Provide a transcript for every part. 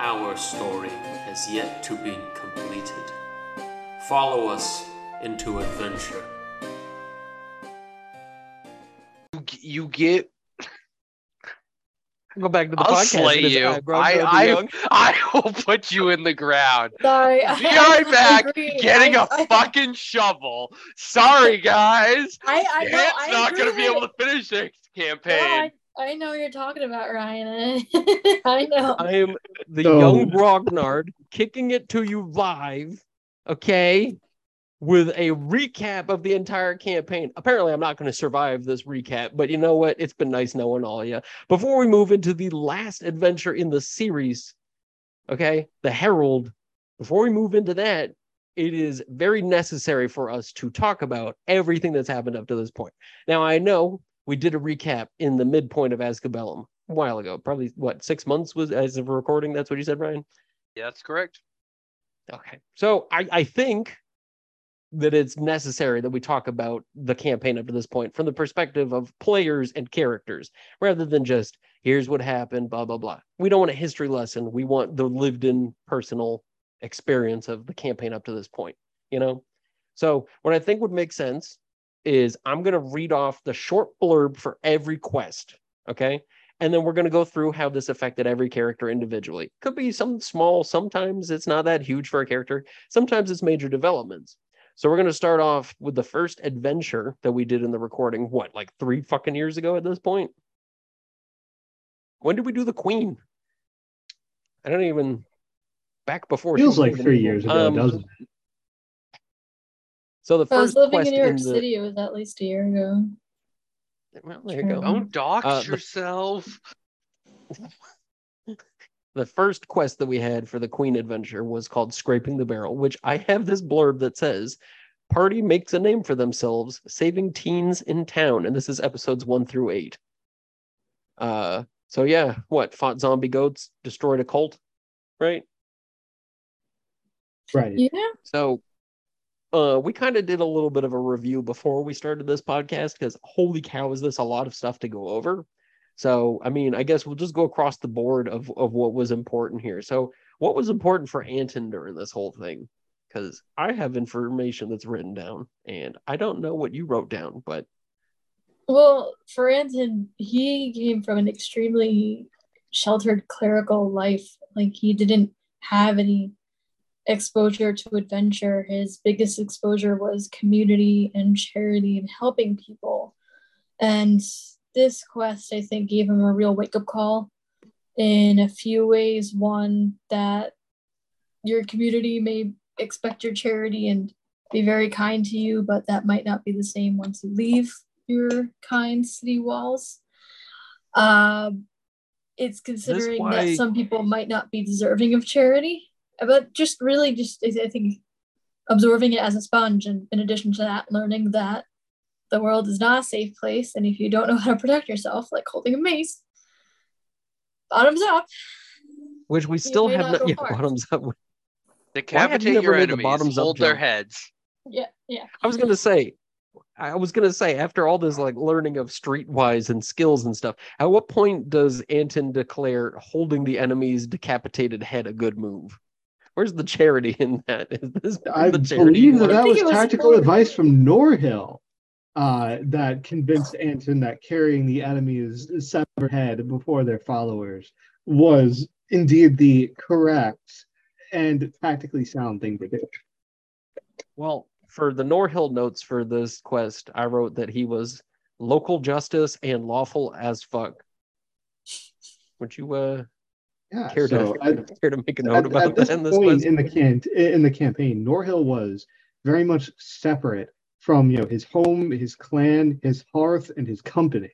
our story has yet to be completed. Follow us into adventure. You get... Go back to the podcast. I'll slay you. I will put you in the ground. Sorry. Behind back, agree. Getting a fucking shovel. Sorry, guys. It's not going to be able to finish this campaign. No, I know what you're talking about, Ryan. I know. I am the Yung Grognard kicking it to you live, okay, with a recap of the entire campaign. Apparently, I'm not going to survive this recap, but you know what? It's been nice knowing all of you. Before we move into the last adventure in the series, okay, the Herald, before we move into that, it is very necessary for us to talk about everything that's happened up to this point. Now, I know we did a recap in the midpoint of Ascabellum a while ago. Probably, 6 months was as of recording? That's what you said, Ryan? Yeah, that's correct. Okay. So, I think that it's necessary that we talk about the campaign up to this point from the perspective of players and characters, rather than just, here's what happened, blah, blah, blah. We don't want a history lesson. We want the lived-in personal experience of the campaign up to this point, you know? So what I think would make sense is I'm going to read off the short blurb for every quest, okay? And then we're going to go through how this affected every character individually. Could be some small, sometimes it's not that huge for a character. Sometimes it's major developments. So we're going to start off with the first adventure that we did in the recording, like 3 fucking years ago at this point? When did we do the Queen? I don't even... Back before... Feels like 3 years ago, doesn't it? So the first quest... I was living in New York City. It was at least a year ago. Well, there you go. Don't dox yourself! The first quest that we had for the Queen adventure was called Scraping the Barrel, which I have this blurb that says, party makes a name for themselves, saving teens in town. And this is episodes 1 through 8. So yeah, fought zombie goats, destroyed a cult, right? Right. Yeah. So we kind of did a little bit of a review before we started this podcast, because holy cow, is this a lot of stuff to go over. So, I mean, I guess we'll just go across the board of what was important here. So, what was important for Anton during this whole thing? Because I have information that's written down, and I don't know what you wrote down, but... Well, for Anton, he came from an extremely sheltered clerical life. Like, he didn't have any exposure to adventure. His biggest exposure was community and charity and helping people. And... this quest, I think, gave him a real wake-up call in a few ways. One, that your community may expect your charity and be very kind to you, but that might not be the same once you leave your kind city walls. It's considering that some people might not be deserving of charity, but just I think absorbing it as a sponge, and in addition to that, learning that the world is not a safe place, and if you don't know how to protect yourself, like holding a mace, bottoms up. Which we still have not yet. Bottoms up. Decapitate your enemies, hold their heads. Yeah. I was gonna say, after all this learning of streetwise and skills and stuff, at what point does Anton declare holding the enemy's decapitated head a good move? Where's the charity in that? I believe that was tactical advice from Norhill. That convinced Anton that carrying the enemy's severed head before their followers was indeed the correct and tactically sound thing to do. Well, for the Norhill notes for this quest, I wrote that he was local justice and lawful as fuck. Would you care to make a note about that? In the campaign, Norhill was very much separate from his home, his clan, his hearth, and his company.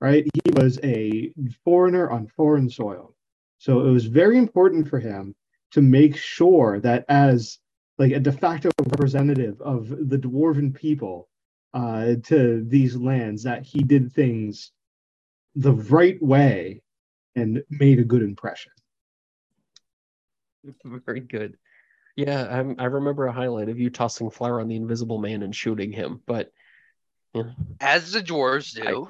Right? He was a foreigner on foreign soil. So it was very important for him to make sure that as a de facto representative of the dwarven people to these lands, that he did things the right way and made a good impression. Very good. Yeah, I remember a highlight of you tossing flour on the invisible man and shooting him, but... You know, as the dwarves do...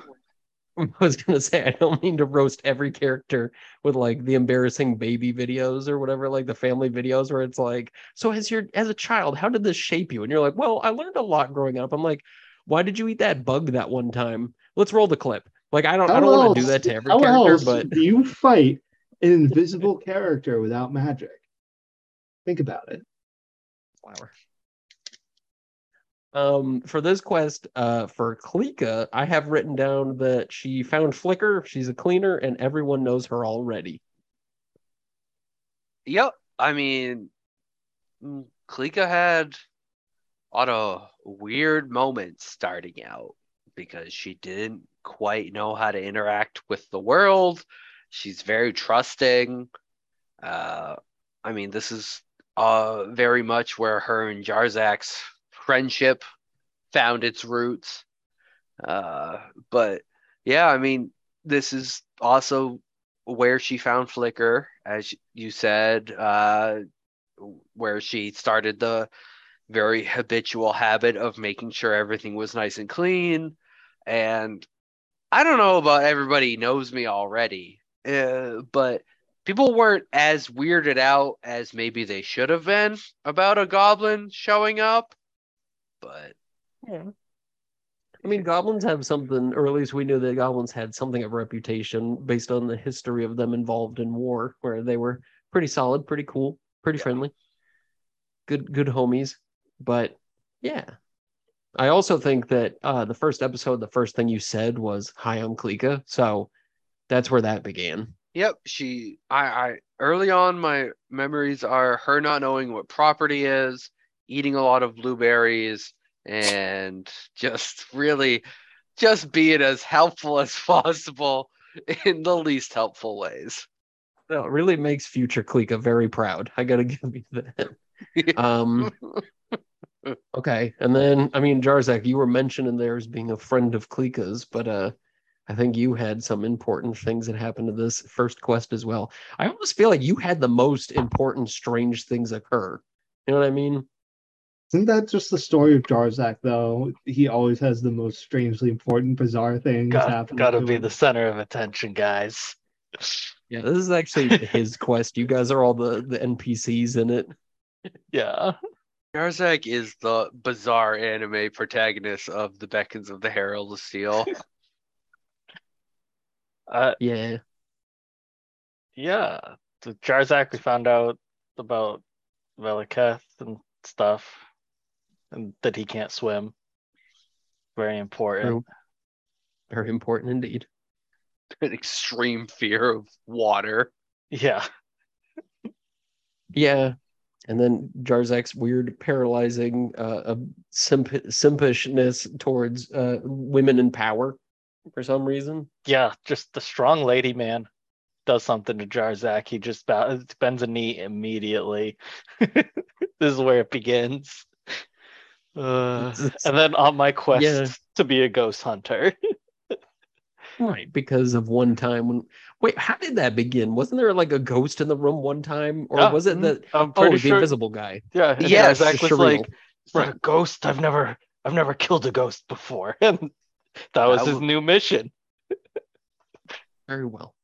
I was going to say, I don't mean to roast every character with the embarrassing baby videos or whatever, the family videos where it's so as a child, how did this shape you? And you're like, well, I learned a lot growing up. I'm like, why did you eat that bug that one time? Let's roll the clip. I don't want to do that to every character, but you fight an invisible character without magic. Think about it. Flower. For this quest, for Kleeka, I have written down that she found Flicker, she's a cleaner, and everyone knows her already. Yep. I mean, Kleeka had a lot of weird moments starting out because she didn't quite know how to interact with the world. She's very trusting. I mean, this is very much where her and Jarzak's friendship found its roots, but yeah, I mean, this is also where she found Flicker, as you said, where she started the very habitual habit of making sure everything was nice and clean. And I don't know about everybody knows me already, but people weren't as weirded out as maybe they should have been about a goblin showing up. But yeah, I mean, goblins have something, or at least we knew that goblins had something of a reputation based on the history of them involved in war, where they were pretty solid, pretty cool, pretty friendly, good homies. But yeah, I also think that the first episode, the first thing you said was, "Hi, I'm Kleeka," so that's where that began. Yep, I early on, my memories are her not knowing what property is, eating a lot of blueberries, and just being as helpful as possible in the least helpful ways. Well, it really makes future Kleeka very proud. I gotta give you that. Okay, and then, I mean, Jarzak, you were mentioning there as being a friend of Kleeka's, but I think you had some important things that happened to this first quest as well. I almost feel like you had the most important strange things occur. You know what I mean? Isn't that just the story of Jarzak, though? He always has the most strangely important, bizarre things happen. Gotta be the center of attention, guys. Yeah, this is actually his quest. You guys are all the NPCs in it. Yeah. Jarzak is the bizarre anime protagonist of the Beacons of the Herald of Steel. Yeah. Yeah. The Jarzak, we found out about Valaketh and stuff. And that he can't swim. Very important. True. Very important indeed. An extreme fear of water. Yeah. Yeah. And then Jarzak's weird, paralyzing simpishness towards women in power for some reason. Yeah, just the strong lady man does something to Jarzak. He just bends a knee immediately. This is where it begins. And then on my quest to be a ghost hunter. Right, because of one time when... Wait, how did that begin? Wasn't there a ghost in the room one time? Or was it that... I'm pretty sure... the invisible guy. Yeah, Jarzak was a ghost. I've never killed a ghost before. And that was his new mission. Very well.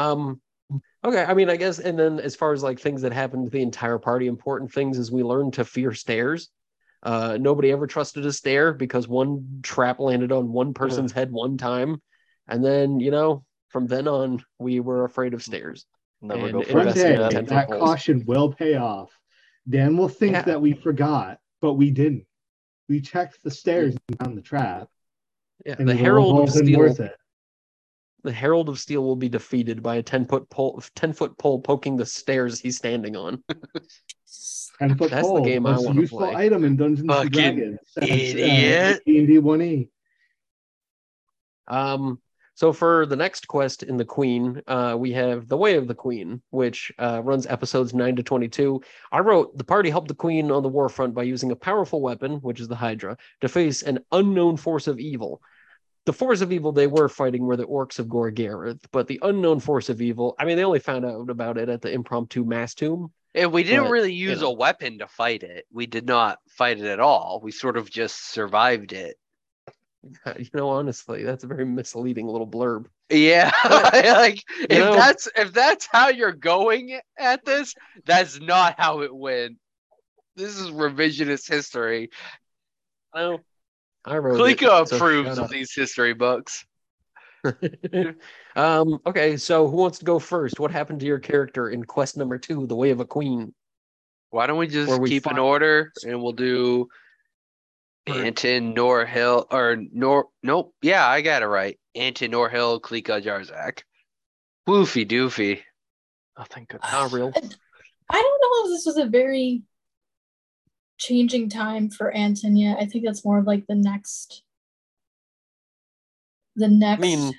Okay, I mean, I guess, and then as far as things that happened to the entire party, important things is we learned to fear stairs. Nobody ever trusted a stair because one trap landed on one person's head one time. And then, from then on, we were afraid of stairs. Never go for that. That caution will pay off. Dan will think that we forgot, but we didn't. We checked the stairs and found the trap. Yeah, and the Herald of Steel. Worth it. The Herald of Steel will be defeated by a 10-foot pole poking the stairs he's standing on. 10-foot That's pole. The game That's I want to play. Useful item in Dungeons and Dragons. Idiot. D&D 1E. So for the next quest in the Queen, we have The Way of the Queen, which runs episodes 9 to 22. I wrote, the party helped the Queen on the war front by using a powerful weapon, which is the Hydra, to face an unknown force of evil. The force of evil they were fighting were the orcs of Gorgareth, but the unknown force of evil, I mean, they only found out about it at the impromptu mass tomb. And we didn't really use a weapon to fight it. We did not fight it at all. We sort of just survived it. You know, honestly, that's a very misleading little blurb. Yeah, but, like if that's how you're going at this, that's not how it went. This is revisionist history. Oh, I wrote Kleeka approves of these history books. Okay, so who wants to go first? What happened to your character in quest number 2, The Way of a Queen? Why don't we just keep an order, and we'll do Anton, Norhill, or nope. Yeah, I got it right. Anton, Norhill, Kleeka, Jarzak. Woofy doofy. Oh, thank goodness. Not real. I don't know if this was a very changing time for Antonia. I think that's more of like the next. I mean,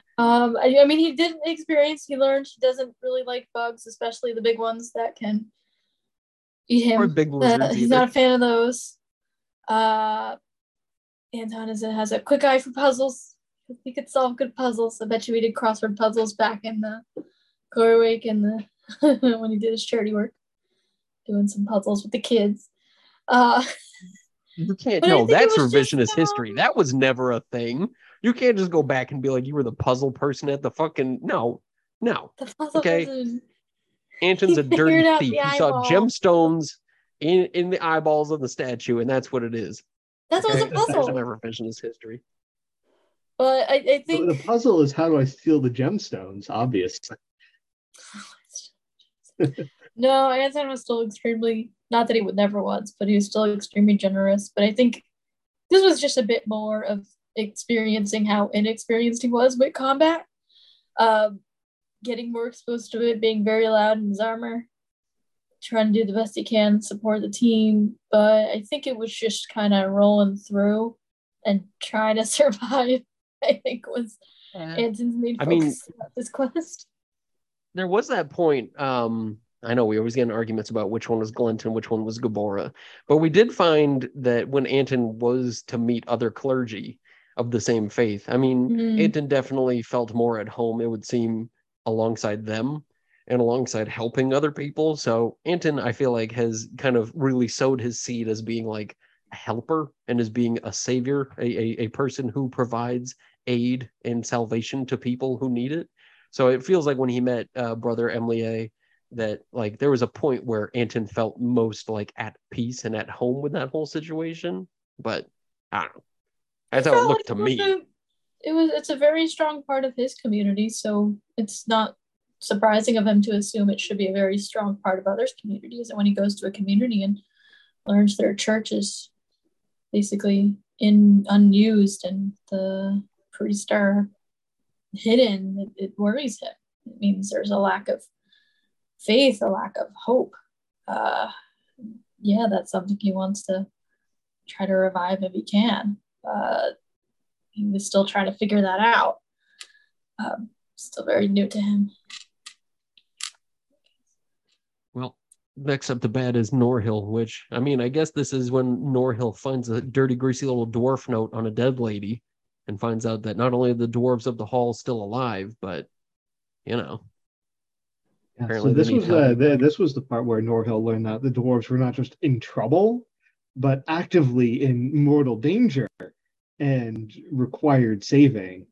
he did experience. He learned he doesn't really like bugs, especially the big ones that can eat him. Or big lizards either. He's not a fan of those. Anton has a quick eye for puzzles. He could solve good puzzles. I bet you he did crossword puzzles back in the Glorywake and the when he did his charity work, doing some puzzles with the kids. You can't. No, that's revisionist history. That was never a thing. You can't just go back and be like you were the puzzle person at the fucking no. The puzzle person. Anton's a dirty thief. He saw gemstones in the eyeballs of the statue, and that's what it is. That's what's a puzzle. My revisionist history. But I think the puzzle is how do I steal the gemstones? Obviously. No, Anton was still extremely. Not that he would never was, but he was still extremely generous. But I think this was just a bit more of experiencing how inexperienced he was with combat, getting more exposed to it, being very loud in his armor, trying to do the best he can, support the team. But I think it was just kind of rolling through and trying to survive, I think, was Anton's main focus of this quest. There was that point... I know we always get in arguments about which one was Glint and which one was Gabora, but we did find that when Anton was to meet other clergy of the same faith, I mean, Anton definitely felt more at home, it would seem, alongside them and alongside helping other people. So Anton, I feel like, has kind of really sowed his seed as being like a helper and as being a savior, a person who provides aid and salvation to people who need it. So it feels like when he met Brother Emelier, that like there was a point where Anton felt most like at peace and at home with that whole situation, but I don't know. That's how it looked to me. It's a very strong part of his community, so it's not surprising of him to assume it should be a very strong part of others' communities. And when he goes to a community and learns their church is basically unused and the priests are hidden, it worries him. It means there's a lack of faith, a lack of hope. That's something he wants to try to revive if he can. He was still trying to figure that out. Still very new to him. Well, next up the bat is Norhill, which, I mean, I guess this is when Norhill finds a dirty, greasy little dwarf note on a dead lady and finds out that not only are the dwarves of the hall still alive, but, you know, so this was the part where Norhill learned that the dwarves were not just in trouble, but actively in mortal danger and required saving,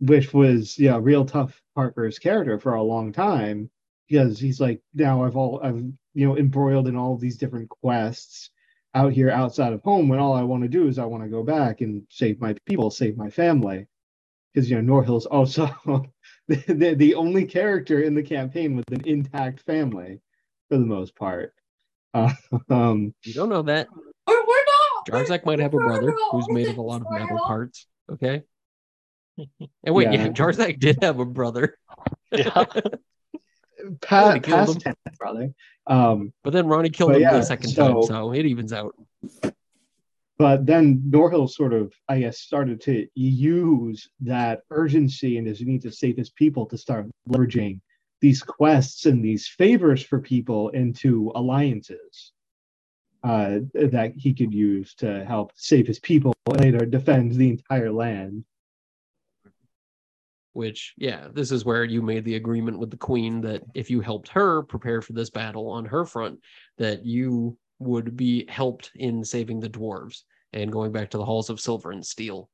which was a real tough part for his character for a long time, because he's like, now I'm embroiled in all these different quests out here outside of home when all I want to do is I want to go back and save my people, save my family. because, you know, Norhill's also the only character in the campaign with an intact family for the most part. You don't know that. Jarzak might have a brother who's made of a lot of metal parts. Okay. And wait, yeah, Jarzak did have a brother. Yeah. Past tense, brother. But then Ronnie killed him the second time, so it evens out. But then Norhill sort of, I guess, started to use that urgency and his need to save his people to start leveraging these quests and these favors for people into alliances that he could use to help save his people and later defend the entire land. Which, yeah, this is where you made the agreement with the queen that if you helped her prepare for this battle on her front, that you would be helped in saving the dwarves and going back to the halls of silver and steel.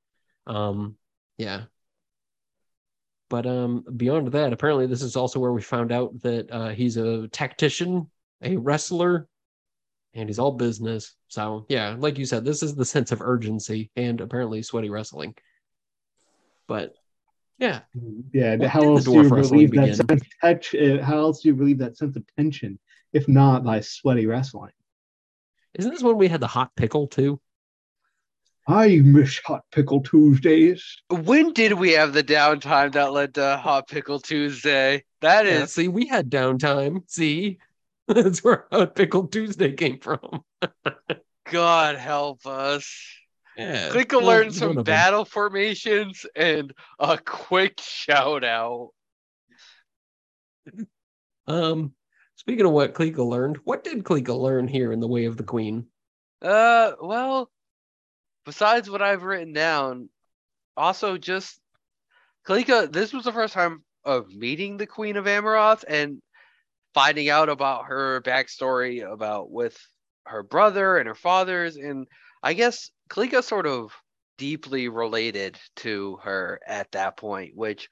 Yeah. But beyond that, apparently this is also where we found out that he's a tactician, a wrestler, and he's all business. So, yeah, like you said, this is the sense of urgency and apparently sweaty wrestling. But... yeah. Yeah. How else do you relieve that sense of tension? How else do you relieve that sense of tension if not by sweaty wrestling? Isn't this when we had the hot pickle too? I miss Hot Pickle Tuesdays. When did we have the downtime that led to Hot Pickle Tuesday? That is. Yeah, see, we had downtime. See, that's where Hot Pickle Tuesday came from. God help us. Yeah, Kleeka learned some battle formations and a quick shout out. Speaking of what Kleeka learned, what did Kleeka learn here in The Way of the Queen? Well, besides what I've written down, also just Kleeka, this was the first time of meeting the Queen of Amaroth and finding out about her backstory about with her brother and her father's, and I guess Kleeka sort of deeply related to her at that point, which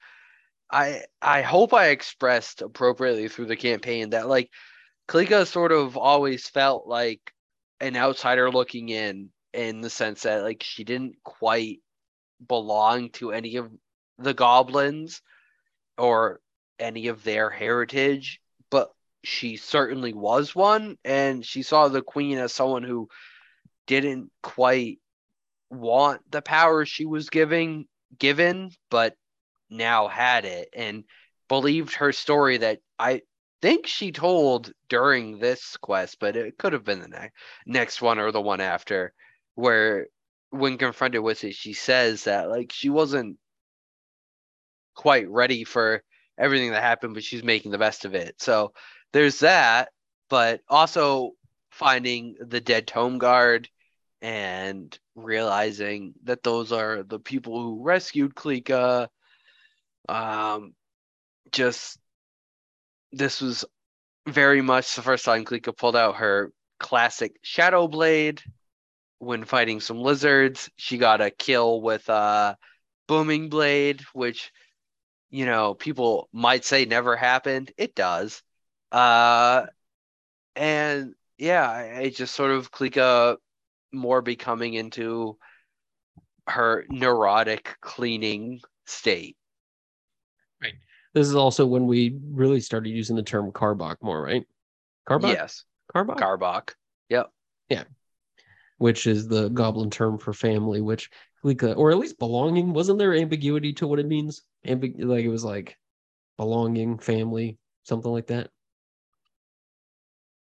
I hope I expressed appropriately through the campaign that, like, Kleeka sort of always felt like an outsider looking in the sense that, like, she didn't quite belong to any of the goblins or any of their heritage, but she certainly was one, and she saw the queen as someone who didn't quite want the power she was given, but now had it, and believed her story that I think she told during this quest, but it could have been the next one or the one after, where when confronted with it, she says that, like, she wasn't quite ready for everything that happened, but she's making the best of it. So there's that, but also finding the dead Tome Guard and realizing that those are the people who rescued Kleeka. Just this was very much the first time Kleeka pulled out her classic shadow blade when fighting some lizards. She got a kill with a booming blade, which, you know, people might say never happened. It does. And yeah, it just sort of Kleeka more becoming into her neurotic cleaning state. Right. This is also when we really started using the term Karbok more, right? Karbok? Yes. Karbok? Karbok. Yep. Yeah. Which is the goblin term for family, which Kleeka, or at least belonging, wasn't there ambiguity to what it means? Like it was like belonging, family, something like that.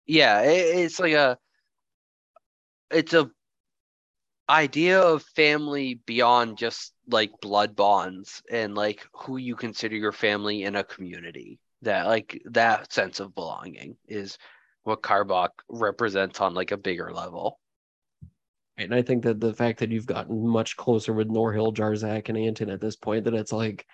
Yeah, it's like it's a idea of family beyond just like blood bonds and like who you consider your family in a community. That like that sense of belonging is what Karbok represents on like a bigger level. And I think that the fact that you've gotten much closer with Norhill, Jarzak, and Anton at this point, that it's like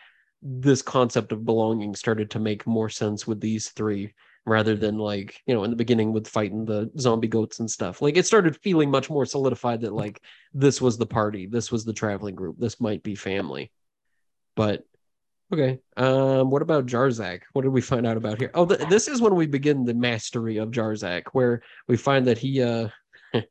this concept of belonging started to make more sense with these three, rather than like, you know, in the beginning with fighting the zombie goats and stuff. Like it started feeling much more solidified that like this was the party, this was the traveling group, this might be family. But okay, what about Jarzak? What did we find out about here? Oh, this is when we begin the mastery of Jarzak, where we find that he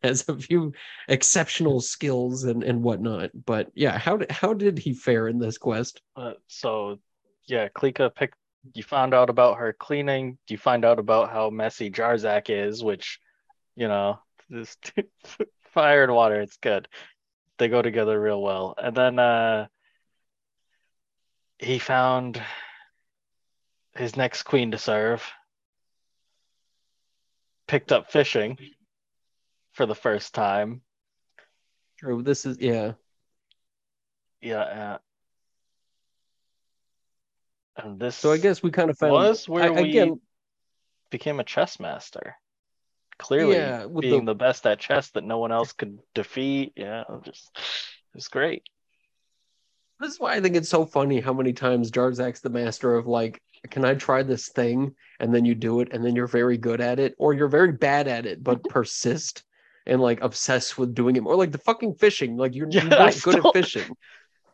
has a few exceptional skills and whatnot. But yeah, how did he fare in this quest? Kleeka picked. You found out about her cleaning. You find out about how messy Jarzak is, which, you know, this fire and water. It's good. They go together real well. And then he found his next queen to serve. Picked up fishing for the first time. True. This is yeah. And this, so I guess we kind of found we became a chess master. Clearly, yeah, being the best at chess that no one else could defeat. Yeah, it's great. This is why I think it's so funny how many times Jarzak's the master of like, can I try this thing? And then you do it, and then you're very good at it, or you're very bad at it, but persist and like obsess with doing it. Or like the fucking fishing, like you're not good at fishing.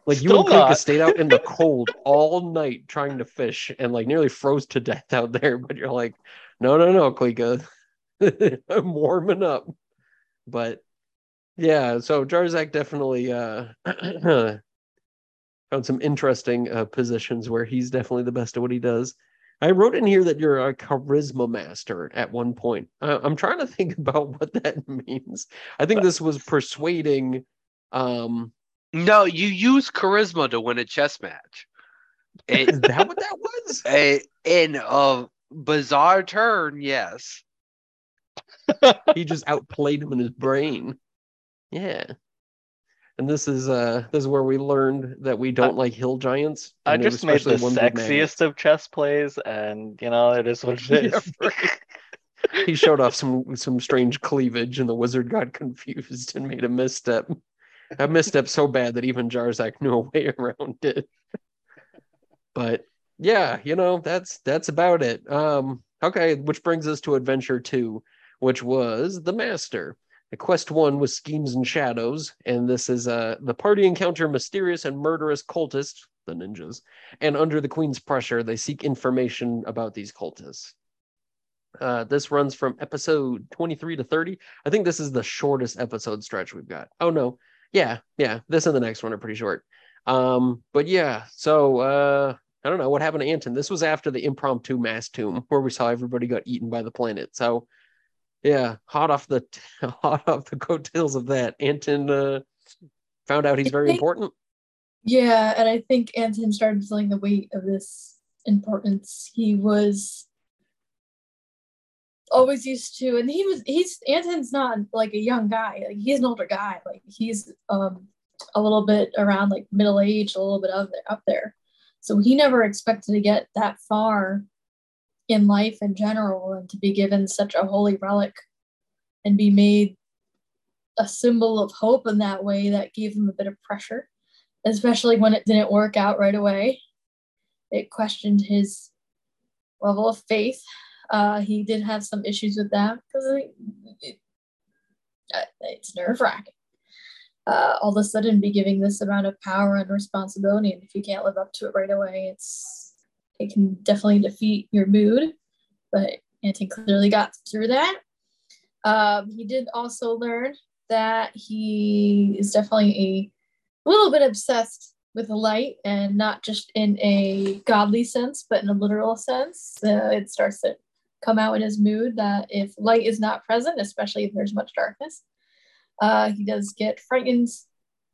Like you and Kleeka stayed out in the cold all night trying to fish and like nearly froze to death out there. But you're like, no, Kleeka. I'm warming up. But yeah, so Jarzak definitely found some interesting positions where he's definitely the best at what he does. I wrote in here that you're a charisma master at one point. I'm trying to think about what that means. I think this was persuading. No, you use charisma to win a chess match. Is that what that was? In a bizarre turn, yes. He just outplayed him in his brain. Yeah. And this is where we learned that we don't like hill giants. I just made the sexiest of chess plays, and you know, it is what it is. He showed off some strange cleavage, and the wizard got confused and made a misstep. A misstep so bad that even Jarzak knew a way around it. But yeah, you know, that's about it. Okay, which brings us to Adventure 2, which was The Master. Quest 1 was Schemes and Shadows, and this is the party encounter mysterious and murderous cultists, the ninjas, and under the Queen's pressure, they seek information about these cultists. This runs from episode 23 to 30. I think this is the shortest episode stretch we've got. Oh, no. Yeah. This and the next one are pretty short. But yeah, so I don't know what happened to Anton. This was after the impromptu mass tomb where we saw everybody got eaten by the planet. So yeah, hot off the coattails of that, Anton found out he's very important. Yeah, and I think Anton started feeling the weight of this importance. He was always used to, and Anton's not like a young guy. Like he's an older guy. Like he's a little bit around like middle age, a little bit up there. So he never expected to get that far in life in general, and to be given such a holy relic and be made a symbol of hope in that way, that gave him a bit of pressure, especially when it didn't work out right away. It questioned his level of faith. He did have some issues with that because it's nerve-wracking. All of a sudden, be giving this amount of power and responsibility, and if you can't live up to it right away, it can definitely defeat your mood, but Anton clearly got through that. He did also learn that he is definitely a little bit obsessed with the light, and not just in a godly sense, but in a literal sense. It starts to come out in his mood that if light is not present, especially if there's much darkness, he does get frightened,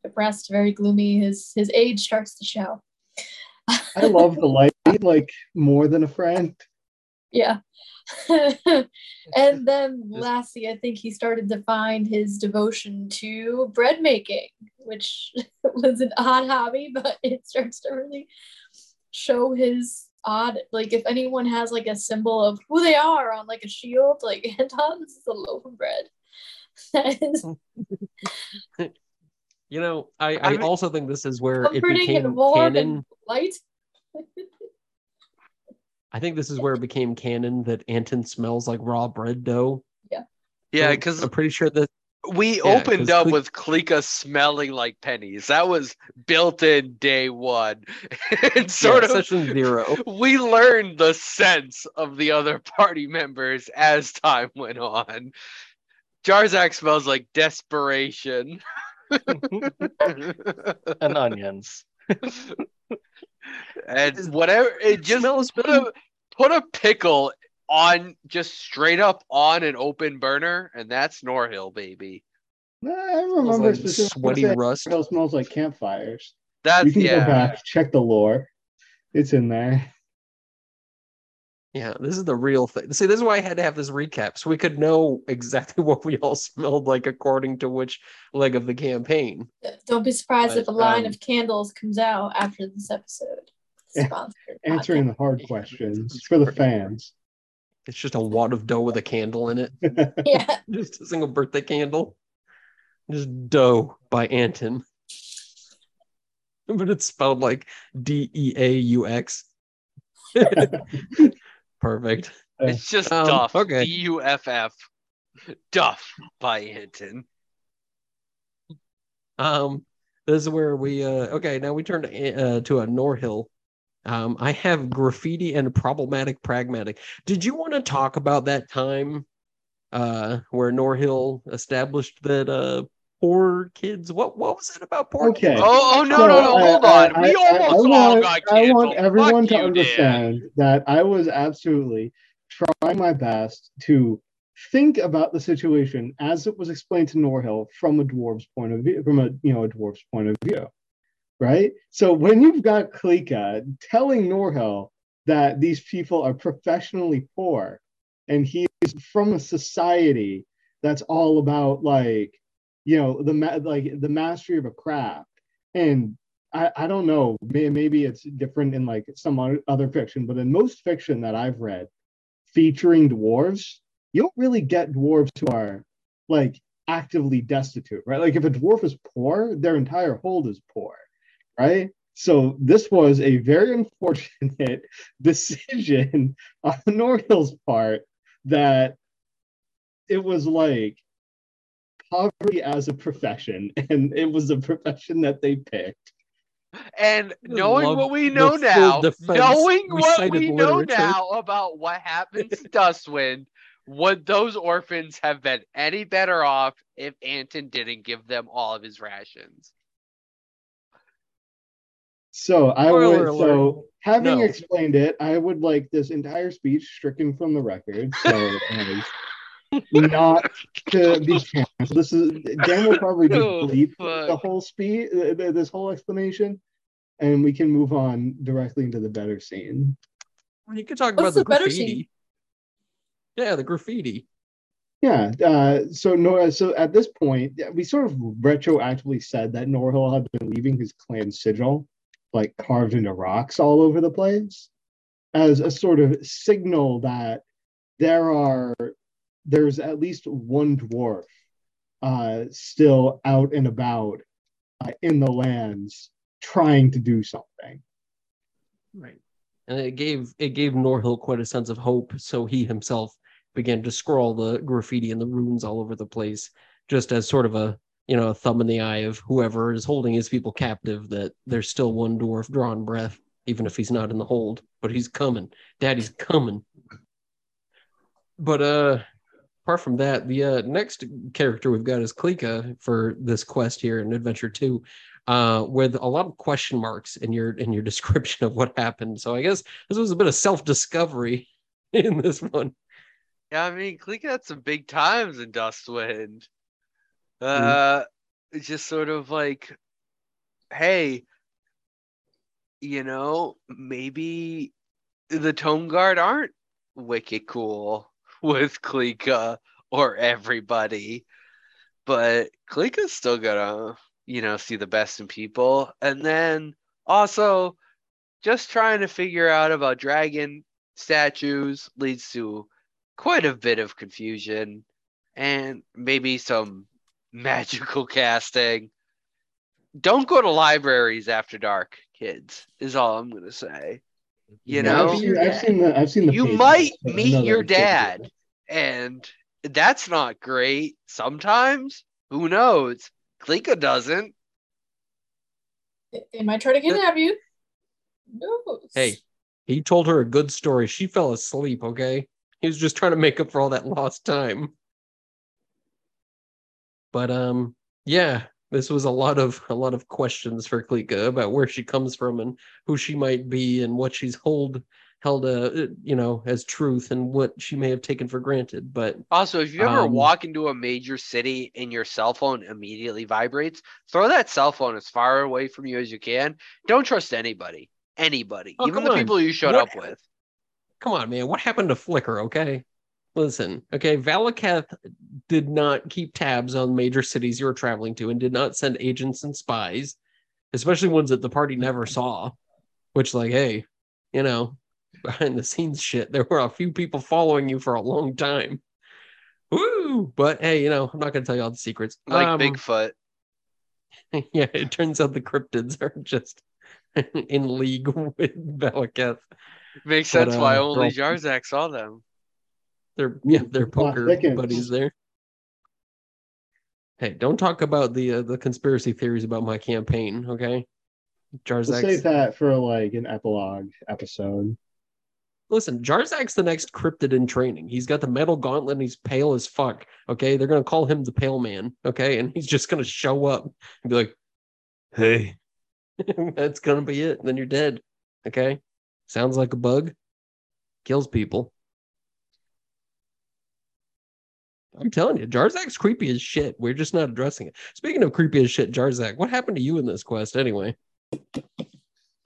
depressed, very gloomy. His age starts to show. I love the light, like, more than a friend. Yeah. And then lastly, I think he started to find his devotion to bread making, which was an odd hobby, but it starts to really show his odd, like, if anyone has, like, a symbol of who they are on, like, a shield, like, Anton's is a loaf of bread. That is... You know, I also think this is where it became canon. Light. I think this is where it became canon that Anton smells like raw bread dough. Yeah. Yeah, because I'm pretty sure that opened up with Kleeka smelling like pennies. That was built in day one. It's session zero. We learned the sense of the other party members as time went on. Jarzak smells like desperation. And onions. And whatever, it just smells. Put a pickle on, just straight up on an open burner, and that's Norhill, baby. I remember like sweaty rust. It smells like campfires. That's, you can go back, check the lore. It's in there. Yeah, this is the real thing. See, this is why I had to have this recap, so we could know exactly what we all smelled like according to which leg of the campaign. Don't be surprised if a line of candles comes out after this episode. Answering the hard questions for the fans. It's just a wad of dough with a candle in it. Yeah. Just a single birthday candle. Just Dough by Anton. But it's spelled like D-E-A-U-X. Perfect. It's just Duff. Okay. D-U-F-F. Duff by Anton. This is where we... now we turn to a Norhill. I have graffiti and problematic pragmatic. Did you want to talk about that time where Norhill established that... poor kids. What was it about poor kids? No! Hold on. I want everyone to understand that I was absolutely trying my best to think about the situation as it was explained to Norhill from a dwarf's point of view, right? So when you've got Kleeka telling Norhill that these people are professionally poor, and he's from a society that's all about the mastery of a craft, and I don't know, maybe it's different in like some other fiction, but in most fiction that I've read featuring dwarves, you don't really get dwarves who are like actively destitute, right? Like if a dwarf is poor, their entire hold is poor, right? So this was a very unfortunate decision on Norhill's part, that it was like poverty as a profession, and it was a profession that they picked. And knowing what we know now, about what happens to Dustwind, would those orphans have been any better off if Anton didn't give them all of his rations? Explained it, I would like this entire speech stricken from the record. So. Not to be canceled. This is Dan will probably just bleep the whole speech, this whole explanation, and we can move on directly into the better scene. You could talk about the graffiti. Better scene? Yeah, the graffiti. Yeah. So at this point, we sort of retroactively said that Norhill had been leaving his clan sigil, like carved into rocks all over the place, as a sort of signal that there's at least one dwarf still out and about in the lands trying to do something. Right. And it gave Norhill quite a sense of hope, so he himself began to scrawl the graffiti and the runes all over the place, just as sort of a thumb in the eye of whoever is holding his people captive, that there's still one dwarf drawing breath, even if he's not in the hold, but he's coming. Daddy's coming. But apart from that, the next character we've got is Kleeka for this quest here in Adventure 2, with a lot of question marks in your description of what happened. So I guess this was a bit of self-discovery in this one. Yeah, I mean, Kleeka had some big times in Dustwind. It's just sort of like, hey, maybe the Tome Guard aren't wicked cool with Kleeka or everybody, but Kleeka's still gonna see the best in people. And then also just trying to figure out about dragon statues leads to quite a bit of confusion and maybe some magical casting. Don't go to libraries after dark, kids, is all I'm gonna say. You might meet your dad, and that's not great sometimes. Who knows? Kleeka doesn't. They might try to kidnap you. No. Hey, he told her a good story. She fell asleep, okay? He was just trying to make up for all that lost time. But yeah, this was a lot of questions for Kleeka about where she comes from and who she might be and what she's held as truth and what she may have taken for granted. But also, if you ever walk into a major city and your cell phone immediately vibrates, throw that cell phone as far away from you as you can. Don't trust anybody, oh, even the people you showed up with. Come on, man. What happened to Flicker? Okay. Listen, okay, Valaketh did not keep tabs on major cities you were traveling to and did not send agents and spies, especially ones that the party never saw, which, like, hey, you know, behind the scenes shit, there were a few people following you for a long time. Woo! But, hey, you know, I'm not going to tell you all the secrets. Like Bigfoot. Yeah, it turns out the cryptids are just in league with Valaketh. Makes sense why only Jarzak saw them. Their poker buddies there. Hey, don't talk about the conspiracy theories about my campaign, okay? Jarzak's... We'll save that for like an epilogue episode. Listen, Jarzak's the next cryptid in training. He's got the metal gauntlet and he's pale as fuck, okay? They're going to call him the Pale Man, okay? And he's just going to show up and be like, hey. That's going to be it. Then you're dead, okay? Sounds like a bug. Kills people. I'm telling you, Jarzak's creepy as shit. We're just not addressing it. Speaking of creepy as shit, Jarzak, what happened to you in this quest anyway?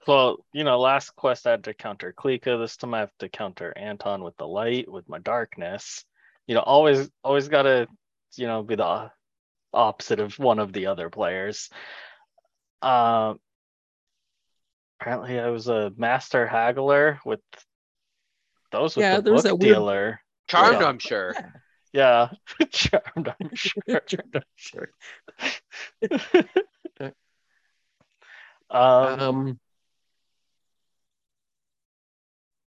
Well, you know, last quest I had to counter Kleeka. This time I have to counter Anton with the light, with my darkness. You know, always got to, you know, be the opposite of one of the other players. Apparently I was a master haggler with those with the book that dealer. Weird... Charmed, yeah. I'm sure. Yeah. Yeah, charmed, I'm sure. Yeah,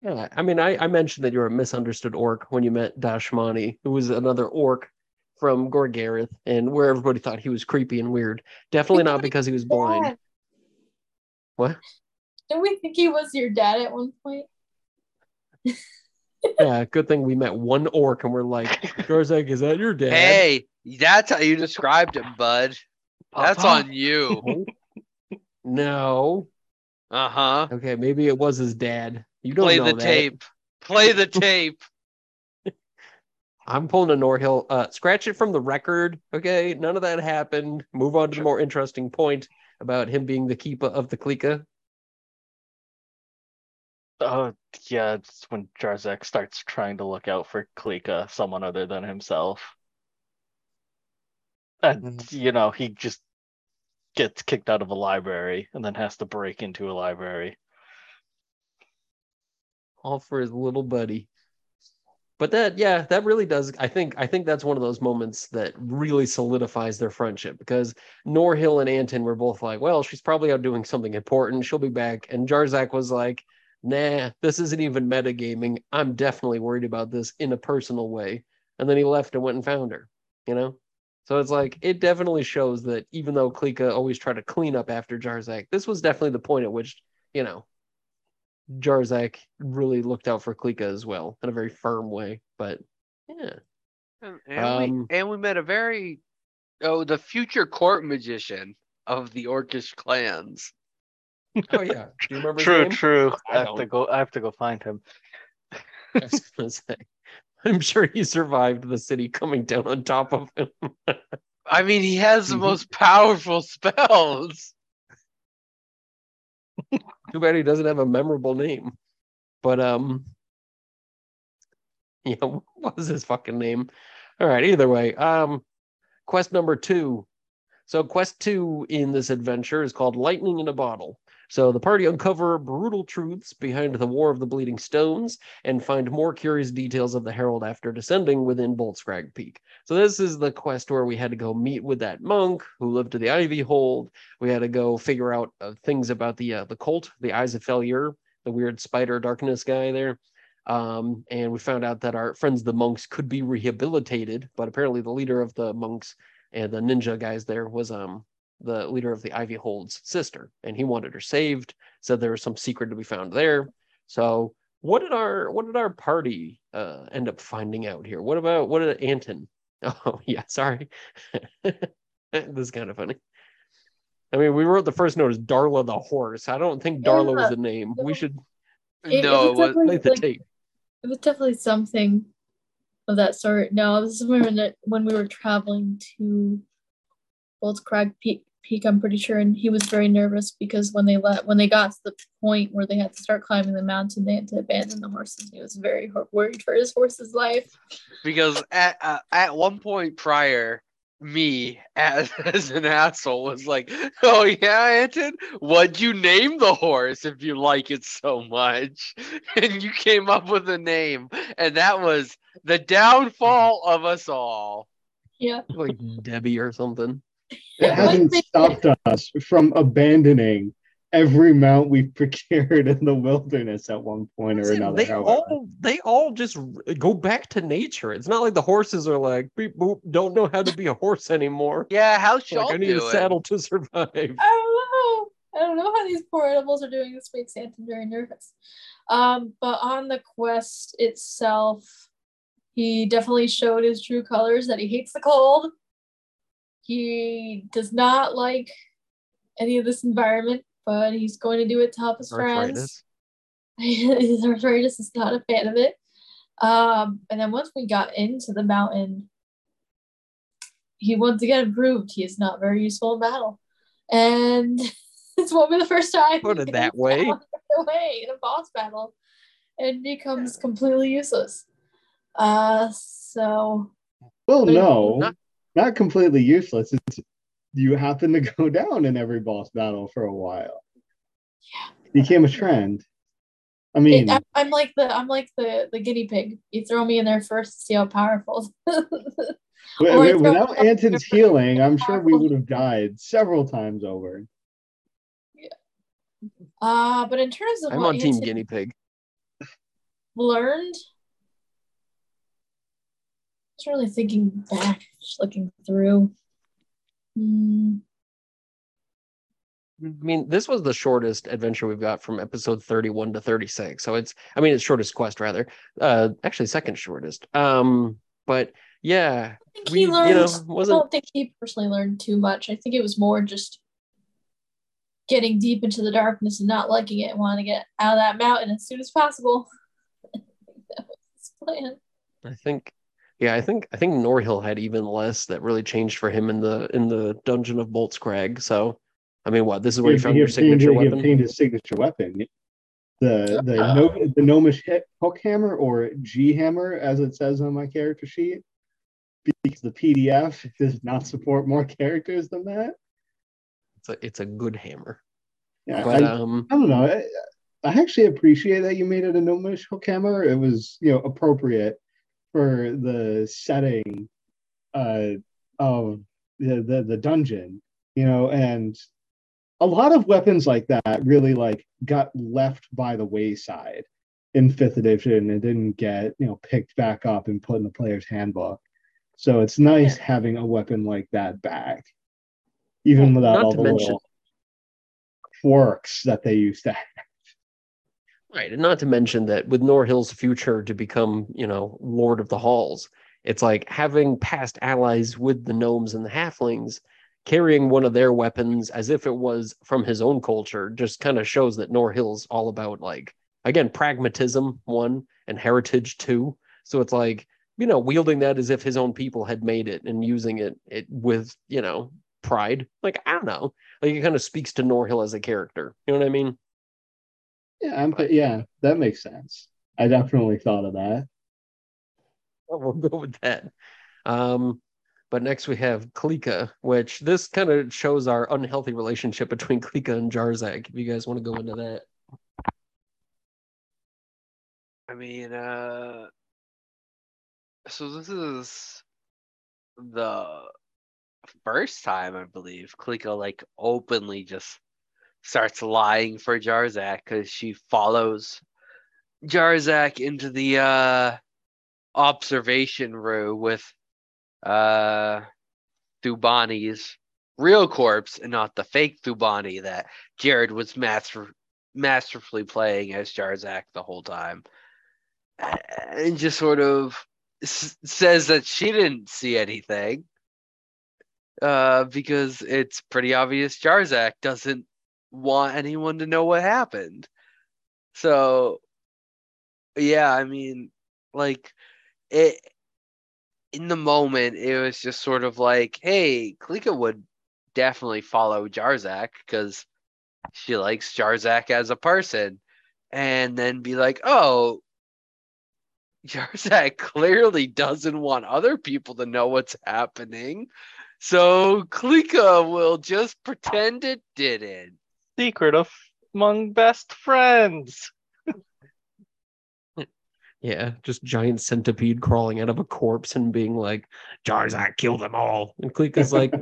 I mean, I mentioned that you're a misunderstood orc when you met Dashmani, who was another orc from Gorgareth, and where everybody thought he was creepy and weird. Definitely not because he was blind. Dad. What? Didn't we think he was your dad at one point? Yeah, good thing we met one orc and we're like, Jarzak, is that your dad? Hey, that's how you described him, bud. That's on you. No. Uh-huh. Okay, maybe it was his dad. You don't know that. Play the tape. I'm pulling a Norhill. Scratch it from the record, okay? None of that happened. Move on to the more interesting point about him being the keeper of the Kleeka. Oh, yeah, it's when Jarzak starts trying to look out for Kleeka, someone other than himself. And, you know, he just gets kicked out of a library and then has to break into a library. All for his little buddy. But that really does, I think that's one of those moments that really solidifies their friendship, because Norhill and Anton were both like, well, she's probably out doing something important. She'll be back. And Jarzak was like, nah, this isn't even metagaming. I'm definitely worried about this in a personal way. And then he left and went and found her, you know? So it's like, it definitely shows that even though Kleeka always tried to clean up after Jarzak, this was definitely the point at which, you know, Jarzak really looked out for Kleeka as well in a very firm way. But yeah. And we met a very, the future court magician of the Orcish clans. Oh yeah, do you remember? True. I have to go find him. I was gonna say, I'm sure he survived the city coming down on top of him. I mean, he has the most powerful spells. Too bad he doesn't have a memorable name. But yeah, what was his fucking name? All right, either way, quest number 2. So quest 2 in this adventure is called Lightning in a Bottle. So the party uncover brutal truths behind the War of the Bleeding Stones and find more curious details of the Herald after descending within Boltscrag Peak. So this is the quest where we had to go meet with that monk who lived to the Ivy Hold. We had to go figure out things about the cult, the Eyes of Failure, the weird spider darkness guy there. And we found out that our friends the monks could be rehabilitated, but apparently the leader of the monks and the ninja guys there was the leader of the Ivy Hold's sister, and he wanted her saved. Said there was some secret to be found there. So what did our party end up finding out here? What did Anton Oh, yeah, sorry. This is kind of funny. I mean, we wrote the first note as Darla the Horse. I don't think Darla was the name. We should... No, it was like the tape. It was definitely something of that sort. No, this is when we were traveling to Boltscrag Peak, I'm pretty sure, and he was very nervous because when they got to the point where they had to start climbing the mountain, they had to abandon the horses. He was very worried for his horse's life. Because at one point prior, me as an asshole was like, "Oh yeah, Anton, what'd you name the horse if you like it so much?" And you came up with a name, and that was the downfall of us all. Yeah, like Debbie or something. It hasn't stopped us from abandoning every mount we've procured in the wilderness at one point or another. They all just go back to nature. It's not like the horses are like, beep, boop, don't know how to be a horse anymore. Yeah, how shall I need a saddle to survive. I don't know how these poor animals are doing this week. Anton very nervous. But on the quest itself, he definitely showed his true colors, that he hates the cold. He does not like any of this environment, but he's going to do it to help his friends. His arthritis is not a fan of it. And then once we got into the mountain, he once again proved he is not very useful in battle. And this won't be the first time. Put it that way. Away in a boss battle and becomes completely useless. Well, no. Not completely useless. You happen to go down in every boss battle for a while. Yeah. Became a trend. I mean, I'm like the guinea pig. You throw me in there first to see how powerful. Without Anton's healing, I'm sure we would have died several times over. Yeah. But in terms of, I'm on team guinea pig. Learned. I was really thinking back, just looking through. I mean, this was the shortest adventure we've got from episode 31 to 36. So it's shortest quest, rather. Actually, second shortest. But yeah. I think he learned. I don't think he personally learned too much. I think it was more just getting deep into the darkness and not liking it and wanting to get out of that mountain as soon as possible. That was his plan. I think Norhill had even less that really changed for him in the dungeon of Boltscrag. So, I mean, what? This is where you found your signature weapon? He obtained his signature weapon. The gnomish hook hammer, or G hammer, as it says on my character sheet. Because the PDF does not support more characters than that. It's a good hammer. Yeah, but, I don't know. I actually appreciate that you made it a gnomish hook hammer. It was, appropriate for the setting of the dungeon, and a lot of weapons like that really got left by the wayside in 5th edition and didn't get picked back up and put in the player's handbook. So it's nice having a weapon like that back, even without all the little quirks that they used to have. Right, and not to mention that with Norhill's future to become, Lord of the Halls, it's like having past allies with the gnomes and the halflings, carrying one of their weapons as if it was from his own culture, just kind of shows that Norhill's all about, again, pragmatism, one, and heritage, two. So it's wielding that as if his own people had made it and using it with, pride. I don't know. It kind of speaks to Norhill as a character. You know what I mean? Yeah, that makes sense. I definitely thought of that. Well, we'll go with that. But next we have Kleeka, which this kind of shows our unhealthy relationship between Kleeka and Jarzak, if you guys want to go into that. I mean, so this is the first time, I believe, Kleeka, openly just starts lying for Jarzak, because she follows Jarzak into the observation room with Thubani's real corpse and not the fake Thubani that Jared was masterfully playing as Jarzak the whole time. And just sort of says that she didn't see anything because it's pretty obvious Jarzak doesn't want anyone to know what happened. So, yeah, I mean, like, it in the moment, it was just sort of like, hey, Kleeka would definitely follow Jarzak because she likes Jarzak as a person, and then be like, oh, Jarzak clearly doesn't want other people to know what's happening, so Kleeka will just pretend it didn't. Secret of among best friends. Yeah, just giant centipede crawling out of a corpse and being like, Jarzak killed them all. And Kleeka's like,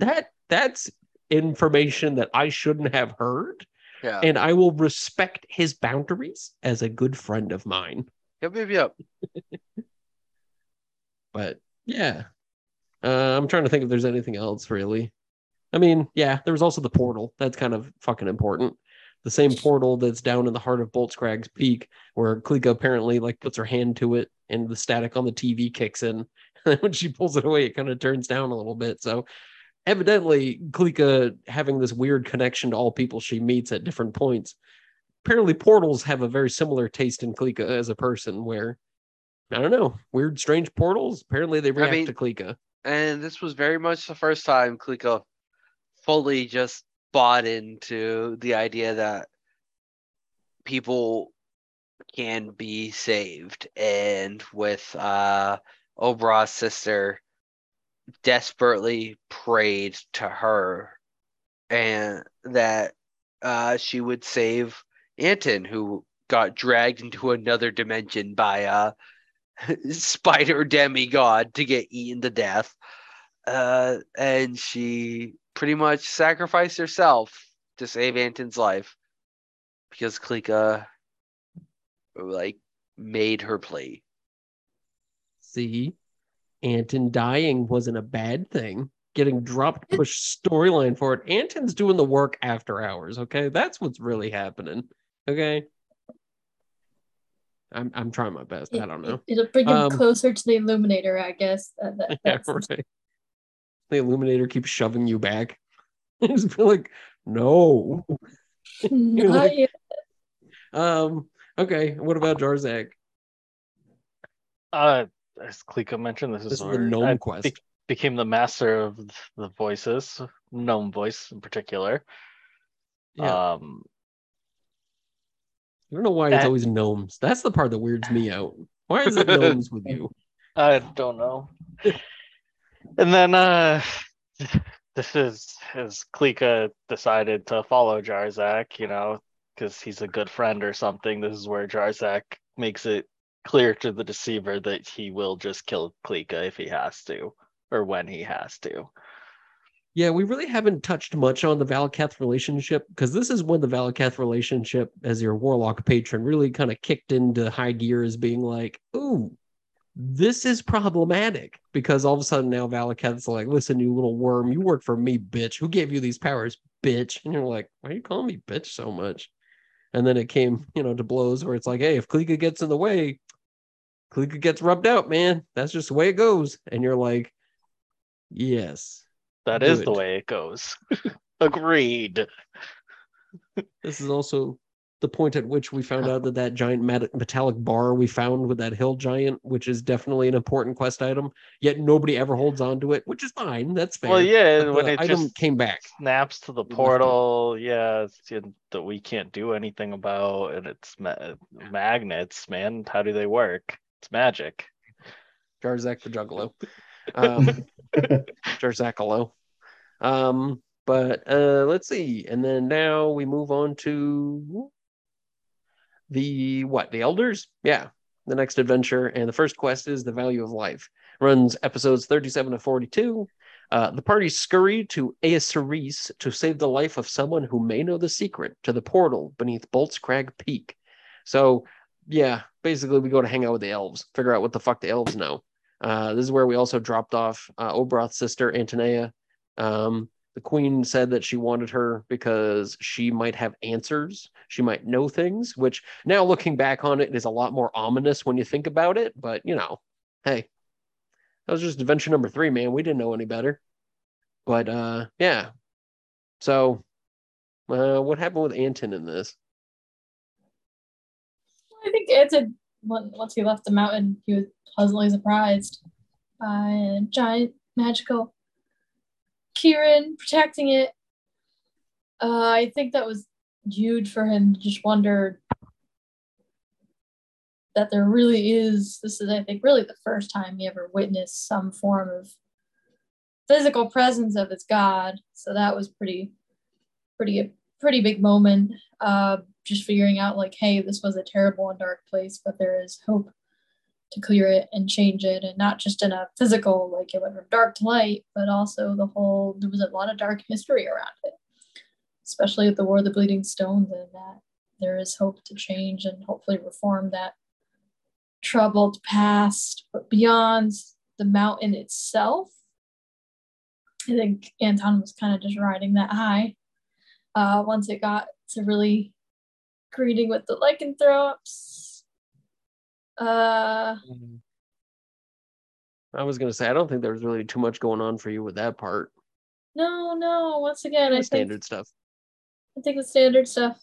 that's information that I shouldn't have heard. Yeah. And I will respect his boundaries as a good friend of mine. Yep. But yeah, I'm trying to think if there's anything else really. I mean, yeah, there was also the portal. That's kind of fucking important. The same portal that's down in the heart of Boltscrag's Peak, where Kleeka apparently like puts her hand to it, and the static on the TV kicks in. And when she pulls it away, it kind of turns down a little bit. So evidently, Kleeka having this weird connection to all people she meets at different points. Apparently portals have a very similar taste in Kleeka as a person where, I don't know, weird, strange portals. Apparently they react to Kleeka. And this was very much the first time Kleeka fully just bought into the idea that people can be saved. And with Oberon's sister desperately prayed to her and that she would save Anton, who got dragged into another dimension by a spider demigod to get eaten to death. And she pretty much sacrificed herself to save Anton's life because Kleeka, like, made her plea. See? Anton dying wasn't a bad thing. Getting dropped push storyline for it. Anton's doing the work after hours, okay? That's what's really happening. Okay, I'm trying my best. I don't know. It'll bring him closer to the Illuminator, I guess. Right. The Illuminator keeps shoving you back. Just be like, no. Not like, yet. Okay. What about Jarzak? As Kleeka mentioned, this is the gnome quest. Became the master of the voices, gnome voice in particular. Yeah. I don't know why it's always gnomes. That's the part that weirds me out. Why is it gnomes with you? I don't know. And then this is as Kleeka decided to follow Jarzak, you know, because he's a good friend or something. This is where Jarzak makes it clear to the deceiver that he will just kill Kleeka if he has to, or when he has to. Yeah, we really haven't touched much on the Valaketh relationship, because this is when the Valaketh relationship as your warlock patron really kind of kicked into high gear as being like, ooh, this is problematic, because all of a sudden now Valaketh's like, listen, you little worm, you work for me, bitch. Who gave you these powers, bitch? And you're like, why are you calling me bitch so much? And then it came, you know, to blows where it's like, hey, if Kleeka gets in the way, Kleeka gets rubbed out, man. That's just the way it goes. And you're like, yes. That is the way it goes. Agreed. This is also the point at which we found out that that giant metallic bar we found with that hill giant, which is definitely an important quest item, yet nobody ever holds on to it, which is fine. That's fair. Well, yeah, when it item just came back, snaps to the portal, yeah, that we can't do anything about, and it's magnets, man. How do they work? It's magic. Jarzak the Juggalo. Jarzakalo. But let's see, and then now we move on to the elders. Yeah, the next adventure, and the first quest is The Value of Life. Runs episodes 37 to 42. The party scurry to Aesaris to save the life of someone who may know the secret to the portal beneath Boltscrag Peak. So yeah, basically we go to hang out with the elves, figure out what the fuck the elves know. This is where we also dropped off Oberon's sister, Antonia. The queen said that she wanted her because she might have answers. She might know things, which now looking back on it is a lot more ominous when you think about it. But, you know, hey, that was just adventure number 3, man. We didn't know any better. But yeah. So what happened with Anton in this? I think Anton, once he left the mountain, he was pleasantly surprised by a giant magical Kirin protecting it. I think that was huge for him to just wonder that there really is, this is, I think, really the first time he ever witnessed some form of physical presence of his god. So that was pretty big moment. Just figuring out like, hey, this was a terrible and dark place, but there is hope to clear it and change it. And not just in a physical, like it went from dark to light, but also the whole, there was a lot of dark history around it, especially with the War of the Bleeding Stones, and that there is hope to change and hopefully reform that troubled past. But beyond the mountain itself, I think Anton was kind of just riding that high. Once it got to really greeting with the lycanthropes. I was going to say, I don't think there was really too much going on for you with that part. No. Once again, I think standard stuff. I think the standard stuff.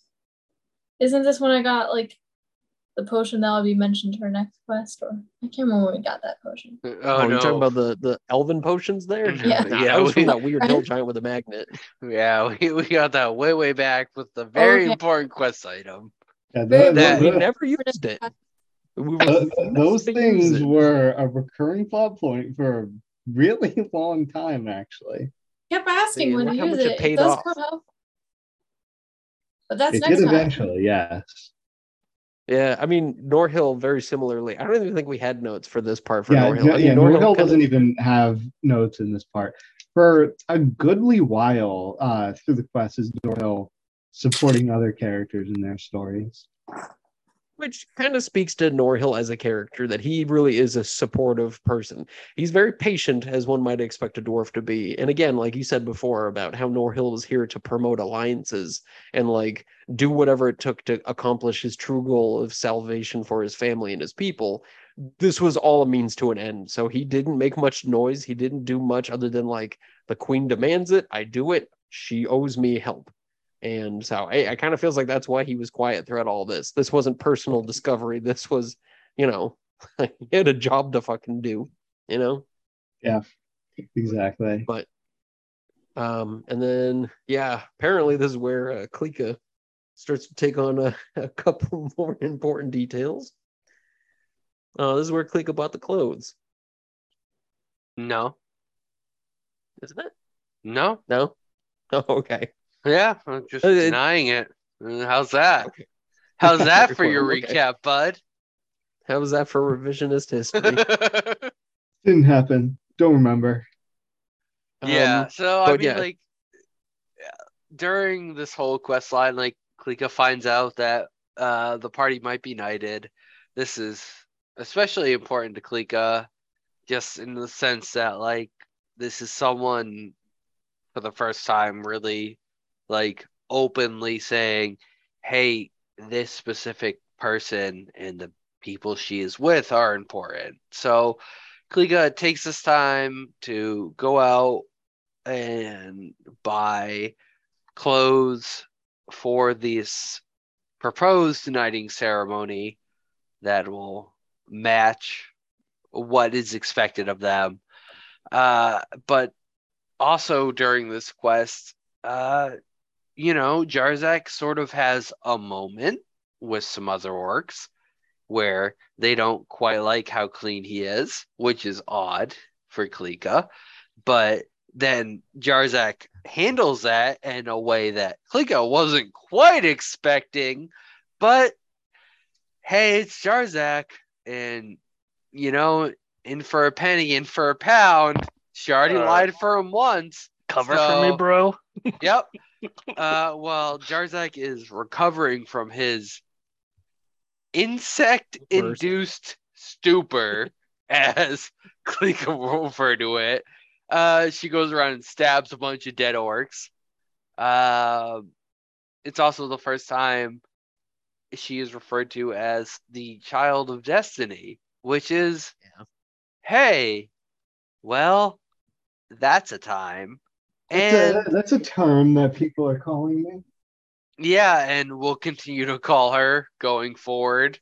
Isn't this when I got like the potion that'll be mentioned for next quest, or I can't remember when we got that potion. Oh, no. You're talking about the elven potions there? Yeah. Yeah, that was from that weird hill giant with a magnet. Yeah, we got that way back with the very important quest item. Yeah, that we never used it. We were those things were a recurring plot point for a really long time, actually. Kept asking when to use it. It does come up. But that's next time. It did eventually, yes. Yeah, I mean, Norhill, very similarly. I don't even think we had notes for this part for Norhill. Yeah, I mean, Norhill doesn't even have notes in this part. For a goodly while through the quest is Norhill supporting other characters in their stories. Which kind of speaks to Norhill as a character, that he really is a supportive person. He's very patient, as one might expect a dwarf to be. And again, like you said before about how Norhill was here to promote alliances and like do whatever it took to accomplish his true goal of salvation for his family and his people. This was all a means to an end. So he didn't make much noise. He didn't do much other than like, the queen demands it, I do it, she owes me help. And so I kind of feels like that's why he was quiet throughout all this. This wasn't personal discovery. This was, you know, he had a job to fucking do, you know? Yeah, exactly. But, and then, yeah, apparently this is where Kleeka starts to take on a couple more important details. This is where Kleeka bought the clothes. No. Isn't it? No. No? Oh, okay. Yeah, I'm just denying it. How's that? Okay. How's that for your recap, bud? How's that for revisionist history? Didn't happen. Don't remember. Yeah, so I mean, yeah. Like, during this whole quest line, like, Kleeka finds out that the party might be knighted. This is especially important to Kleeka, just in the sense that, like, this is someone for the first time really, like, openly saying, hey, this specific person and the people she is with are important. So Kleeka takes this time to go out and buy clothes for this proposed knighting ceremony that will match what is expected of them. But also during this quest, you know, Jarzak sort of has a moment with some other orcs where they don't quite like how clean he is, which is odd for Kleeka. But then Jarzak handles that in a way that Kleeka wasn't quite expecting. But hey, it's Jarzak. And, you know, in for a penny, in for a pound. She already lied for him once. Cover for me, bro. Yep. Well, Jarzak is recovering from his insect-induced stupor, as Kleeka will refer to it. She goes around and stabs a bunch of dead orcs. It's also the first time she is referred to as the Child of Destiny, which is, hey, Well, that's a time. And that's a term that people are calling me. Yeah, and we'll continue to call her going forward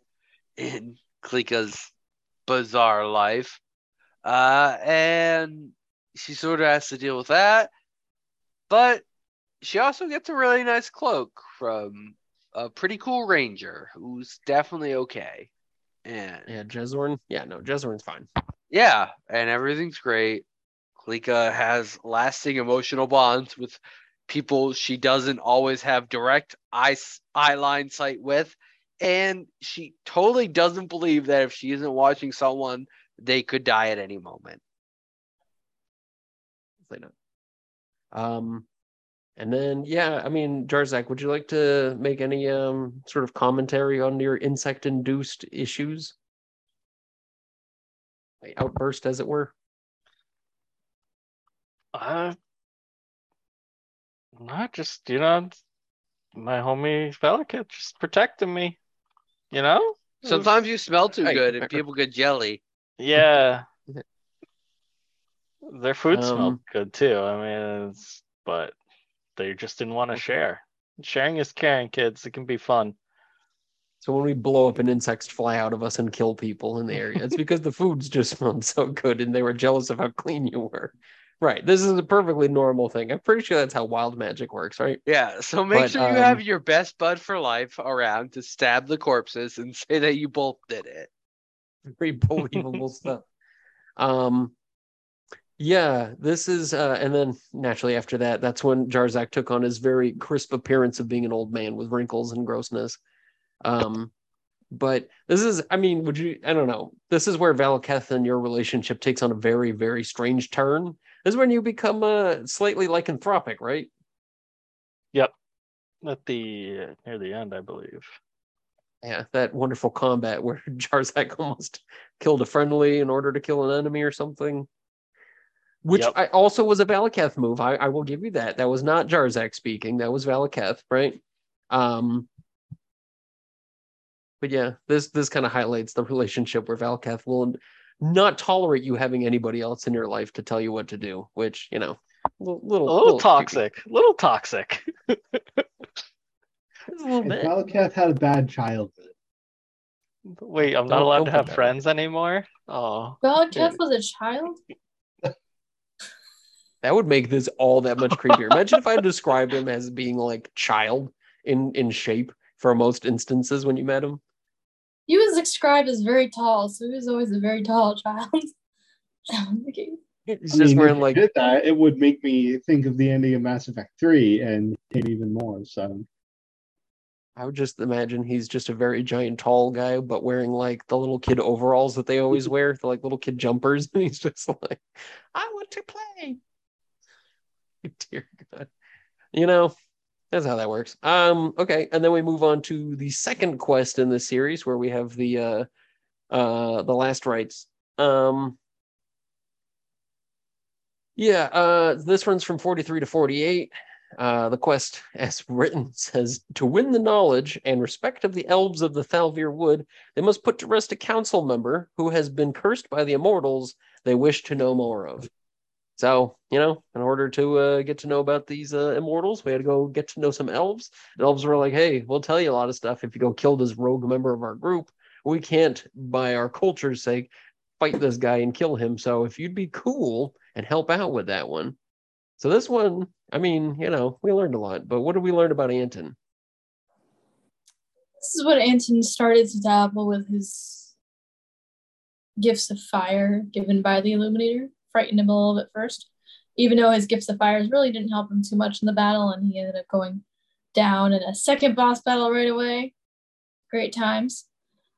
in Kleeka's bizarre life. And she sort of has to deal with that. But she also gets a really nice cloak from a pretty cool ranger who's definitely okay. And Jezorn's fine. Yeah, and everything's great. Kleeka has lasting emotional bonds with people she doesn't always have direct eye line sight with. And she totally doesn't believe that if she isn't watching someone, they could die at any moment. Hopefully not. And then, yeah, I mean, Jarzak, would you like to make any sort of commentary on your insect-induced issues? Like outburst, as it were? Not just, my homie Valaketh just protecting me, Sometimes you smell too good and people get jelly. Yeah. Their food smelled good, too. But... they just didn't want to share. Sharing is caring, kids. It can be fun. So when we blow up an insect fly out of us and kill people in the area, it's because the food's just smelled so good and they were jealous of how clean you were. Right. This is a perfectly normal thing. I'm pretty sure that's how wild magic works, right? Yeah. So make sure you have your best bud for life around to stab the corpses and say that you both did it. Very believable stuff. Yeah, this is, and then naturally after that, that's when Jarzak took on his very crisp appearance of being an old man with wrinkles and grossness. But this is, I don't know. This is where Valaketh and your relationship takes on a very, very strange turn. This is when you become slightly lycanthropic, right? Yep. At the, near the end, I believe. Yeah, that wonderful combat where Jarzak almost killed a friendly in order to kill an enemy or something. Which yep. I also was a Valaketh move. I will give you that. That was not Jarzak speaking. That was Valaketh, right? But yeah, this kind of highlights the relationship where Valaketh will not tolerate you having anybody else in your life to tell you what to do, which, little toxic. Creepy. Little toxic. Valaketh had a bad childhood. Wait, I'm not allowed to have friends anymore? Oh. Valaketh was a child? That would make this all that much creepier. Imagine if I described him as being like child in shape for most instances when you met him. He was described as very tall, so he was always a very tall child. It would make me think of the ending of Mass Effect 3 and even more. So I would just imagine he's just a very giant tall guy, but wearing like the little kid overalls that they always wear, the like little kid jumpers, and he's just like, I want to play. Dear God, that's how that works. Okay, and then we move on to the second quest in this series, where we have the last rites. This runs from 43 to 48. The quest, as written, says to win the knowledge and respect of the elves of the Thalvir Wood, they must put to rest a council member who has been cursed by the immortals. They wish to know more of. So, in order to get to know about these immortals, we had to go get to know some elves. The elves were like, hey, we'll tell you a lot of stuff if you go kill this rogue member of our group. We can't, by our culture's sake, fight this guy and kill him. So if you'd be cool and help out with that one. So this one, we learned a lot. But what did we learn about Anton? This is what Anton started to dabble with his gifts of fire given by the Illuminator. Frightened him a little bit first, even though his gifts of fires really didn't help him too much in the battle, and he ended up going down in a second boss battle right away. Great times.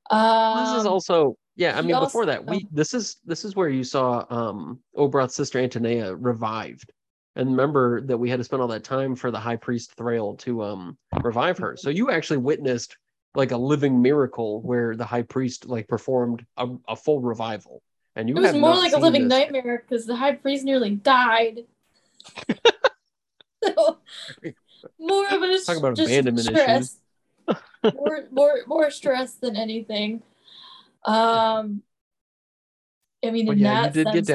This is also, before that, this is where you saw Oberoth's sister Antonia revived, and remember that we had to spend all that time for the High Priest Thrail to revive her. So you actually witnessed like a living miracle where the High Priest like performed a full revival. And it was more like a living nightmare because the high priest nearly died. So, more of a talk about abandonment stress. Issues. more stress than anything. I mean, in that sense,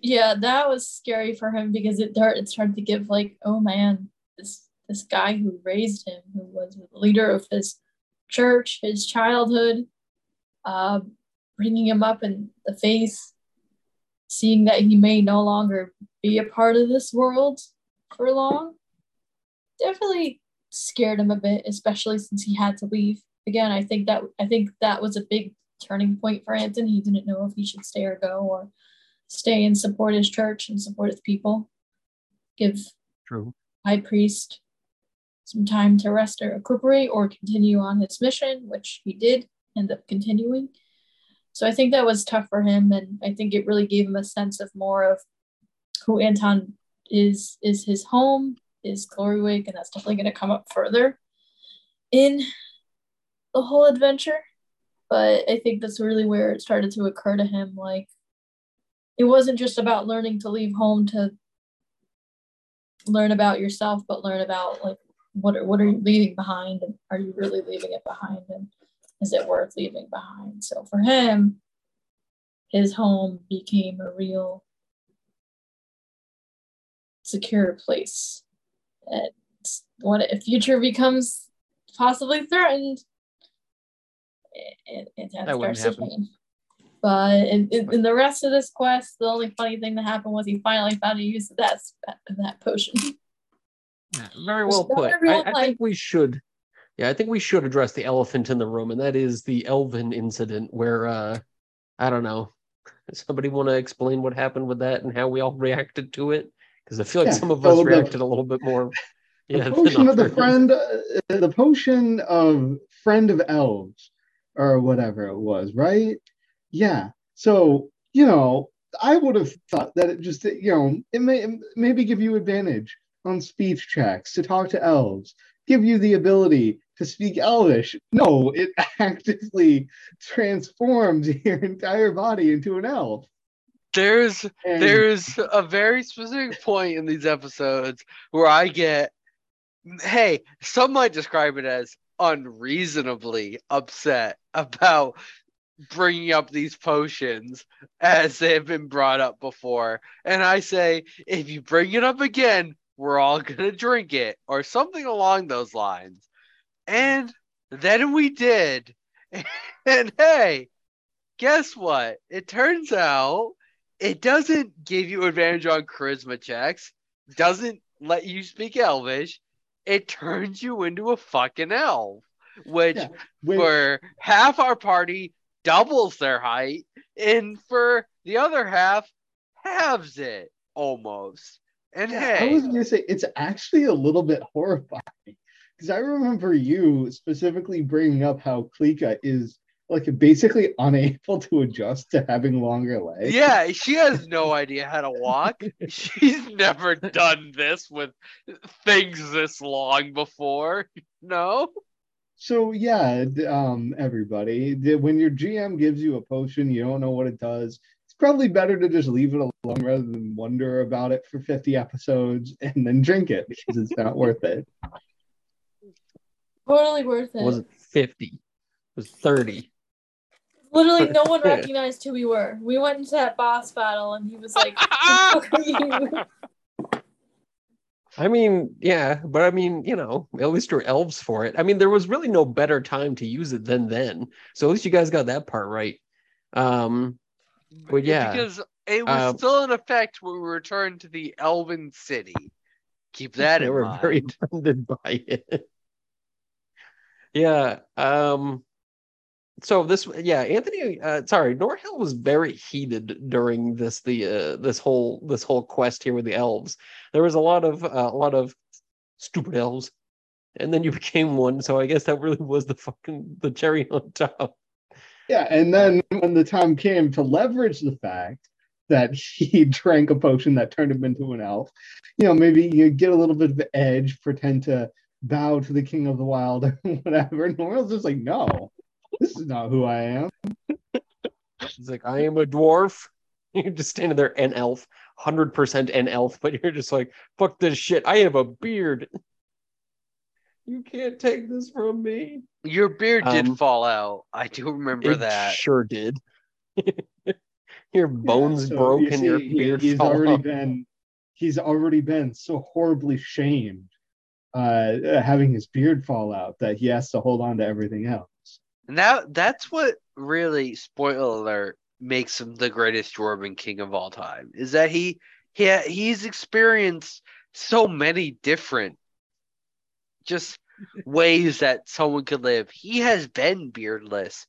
Yeah, that was scary for him because it's hard to give, like, oh man, this guy who raised him, who was the leader of his church, his childhood, bringing him up in the face, seeing that he may no longer be a part of this world for long, definitely scared him a bit, especially since he had to leave. Again, I think that was a big turning point for Anton. He didn't know if he should stay or go, or stay and support his church and support his people. Give High Priest some time to rest or recuperate, or continue on his mission, which he did end up continuing. So I think that was tough for him, and I think it really gave him a sense of more of who Anton is his home, is Glorywake, and that's definitely going to come up further in the whole adventure. But I think that's really where it started to occur to him, like, it wasn't just about learning to leave home to learn about yourself, but learn about, like, what are you leaving behind, and are you really leaving it behind, and is it worth leaving behind? So for him, his home became a real secure place. And what if future becomes possibly threatened? It that wouldn't happen. But in the rest of this quest, the only funny thing that happened was he finally found a use of that potion. Yeah, very well put. I think we should address the elephant in the room, and that is the Elven incident where, I don't know, somebody want to explain what happened with that and how we all reacted to it? Because I feel like some of us reacted a little bit more. Yeah, the potion of friend of elves, or whatever it was, right? Yeah. So, you know, I would have thought that it just, you know, it may maybe give you advantage on speech checks to talk to elves, give you the ability to speak Elvish. No, it actively transforms your entire body into an elf. There's a very specific point in these episodes where I get, hey, some might describe it as unreasonably upset about bringing up these potions as they've been brought up before, and I say, if you bring it up again, we're all gonna drink it, or something along those lines. And then we did, and hey, guess what? It turns out it doesn't give you advantage on charisma checks, doesn't let you speak Elvish, it turns you into a fucking elf, which for half our party doubles their height, and for the other half halves it almost. And hey, I was gonna say, it's actually a little bit horrifying, because I remember you specifically bringing up how Kleeka is, like, basically unable to adjust to having longer legs. Yeah, she has no idea how to walk. She's never done this with things this long before. No. So yeah, everybody, when your GM gives you a potion, you don't know what it does, it's probably better to just leave it alone rather than wonder about it for 50 episodes and then drink it, because it's not worth it. Totally worth it. It wasn't 50. It was 30. Literally no one recognized who we were. We went into that boss battle and he was like, who the fuck are you? I mean, yeah, but I mean, you know, at least you're elves for it. I mean, there was really no better time to use it than then. So at least you guys got that part right. But yeah. Because it was still in effect when we returned to the Elven City. Keep that in mind. They were very offended by it. Yeah. Norhill was very heated during this whole quest here with the elves. There was a lot of stupid elves, and then you became one. So I guess that really was the cherry on top. Yeah, and then when the time came to leverage the fact that he drank a potion that turned him into an elf, you know, maybe you get a little bit of edge, pretend to bow to the king of the wild, or whatever. Norhill's just like, no. This is not who I am. He's like, I am a dwarf. You're just standing there, an elf, 100% an elf, but you're just like, fuck this shit. I have a beard. You can't take this from me. Your beard did fall out. I do remember that. Sure did. Your bones broken, your beard fell off. He's already been so horribly shamed, having his beard fall out, that he has to hold on to everything else. Now that's what really, spoiler alert, makes him the greatest Dwarven king of all time. Is that he's experienced so many different just ways that someone could live. He has been beardless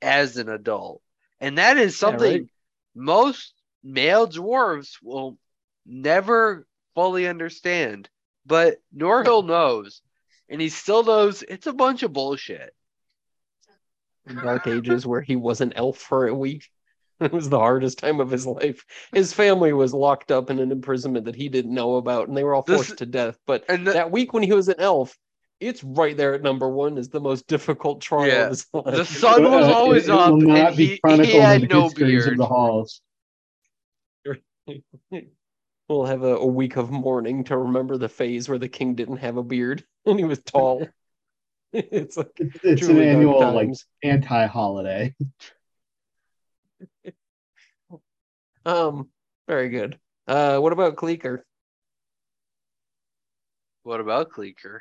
as an adult, and that is something most male dwarves will never fully understand. But Norhill knows, and he still knows it's a bunch of bullshit. Dark Ages, where he was an elf for a week. It was the hardest time of his life. His family was locked up in an imprisonment that he didn't know about, and they were all forced to death. But that week when he was an elf, it's right there at number one as the most difficult trial of his life. The sun was always up, and he had no beard. Of the halls. We'll have a week of mourning to remember the phase where the king didn't have a beard, and he was tall. It's like it's an annual anti-holiday. Very good. What about Kleeka? What about Kleeka?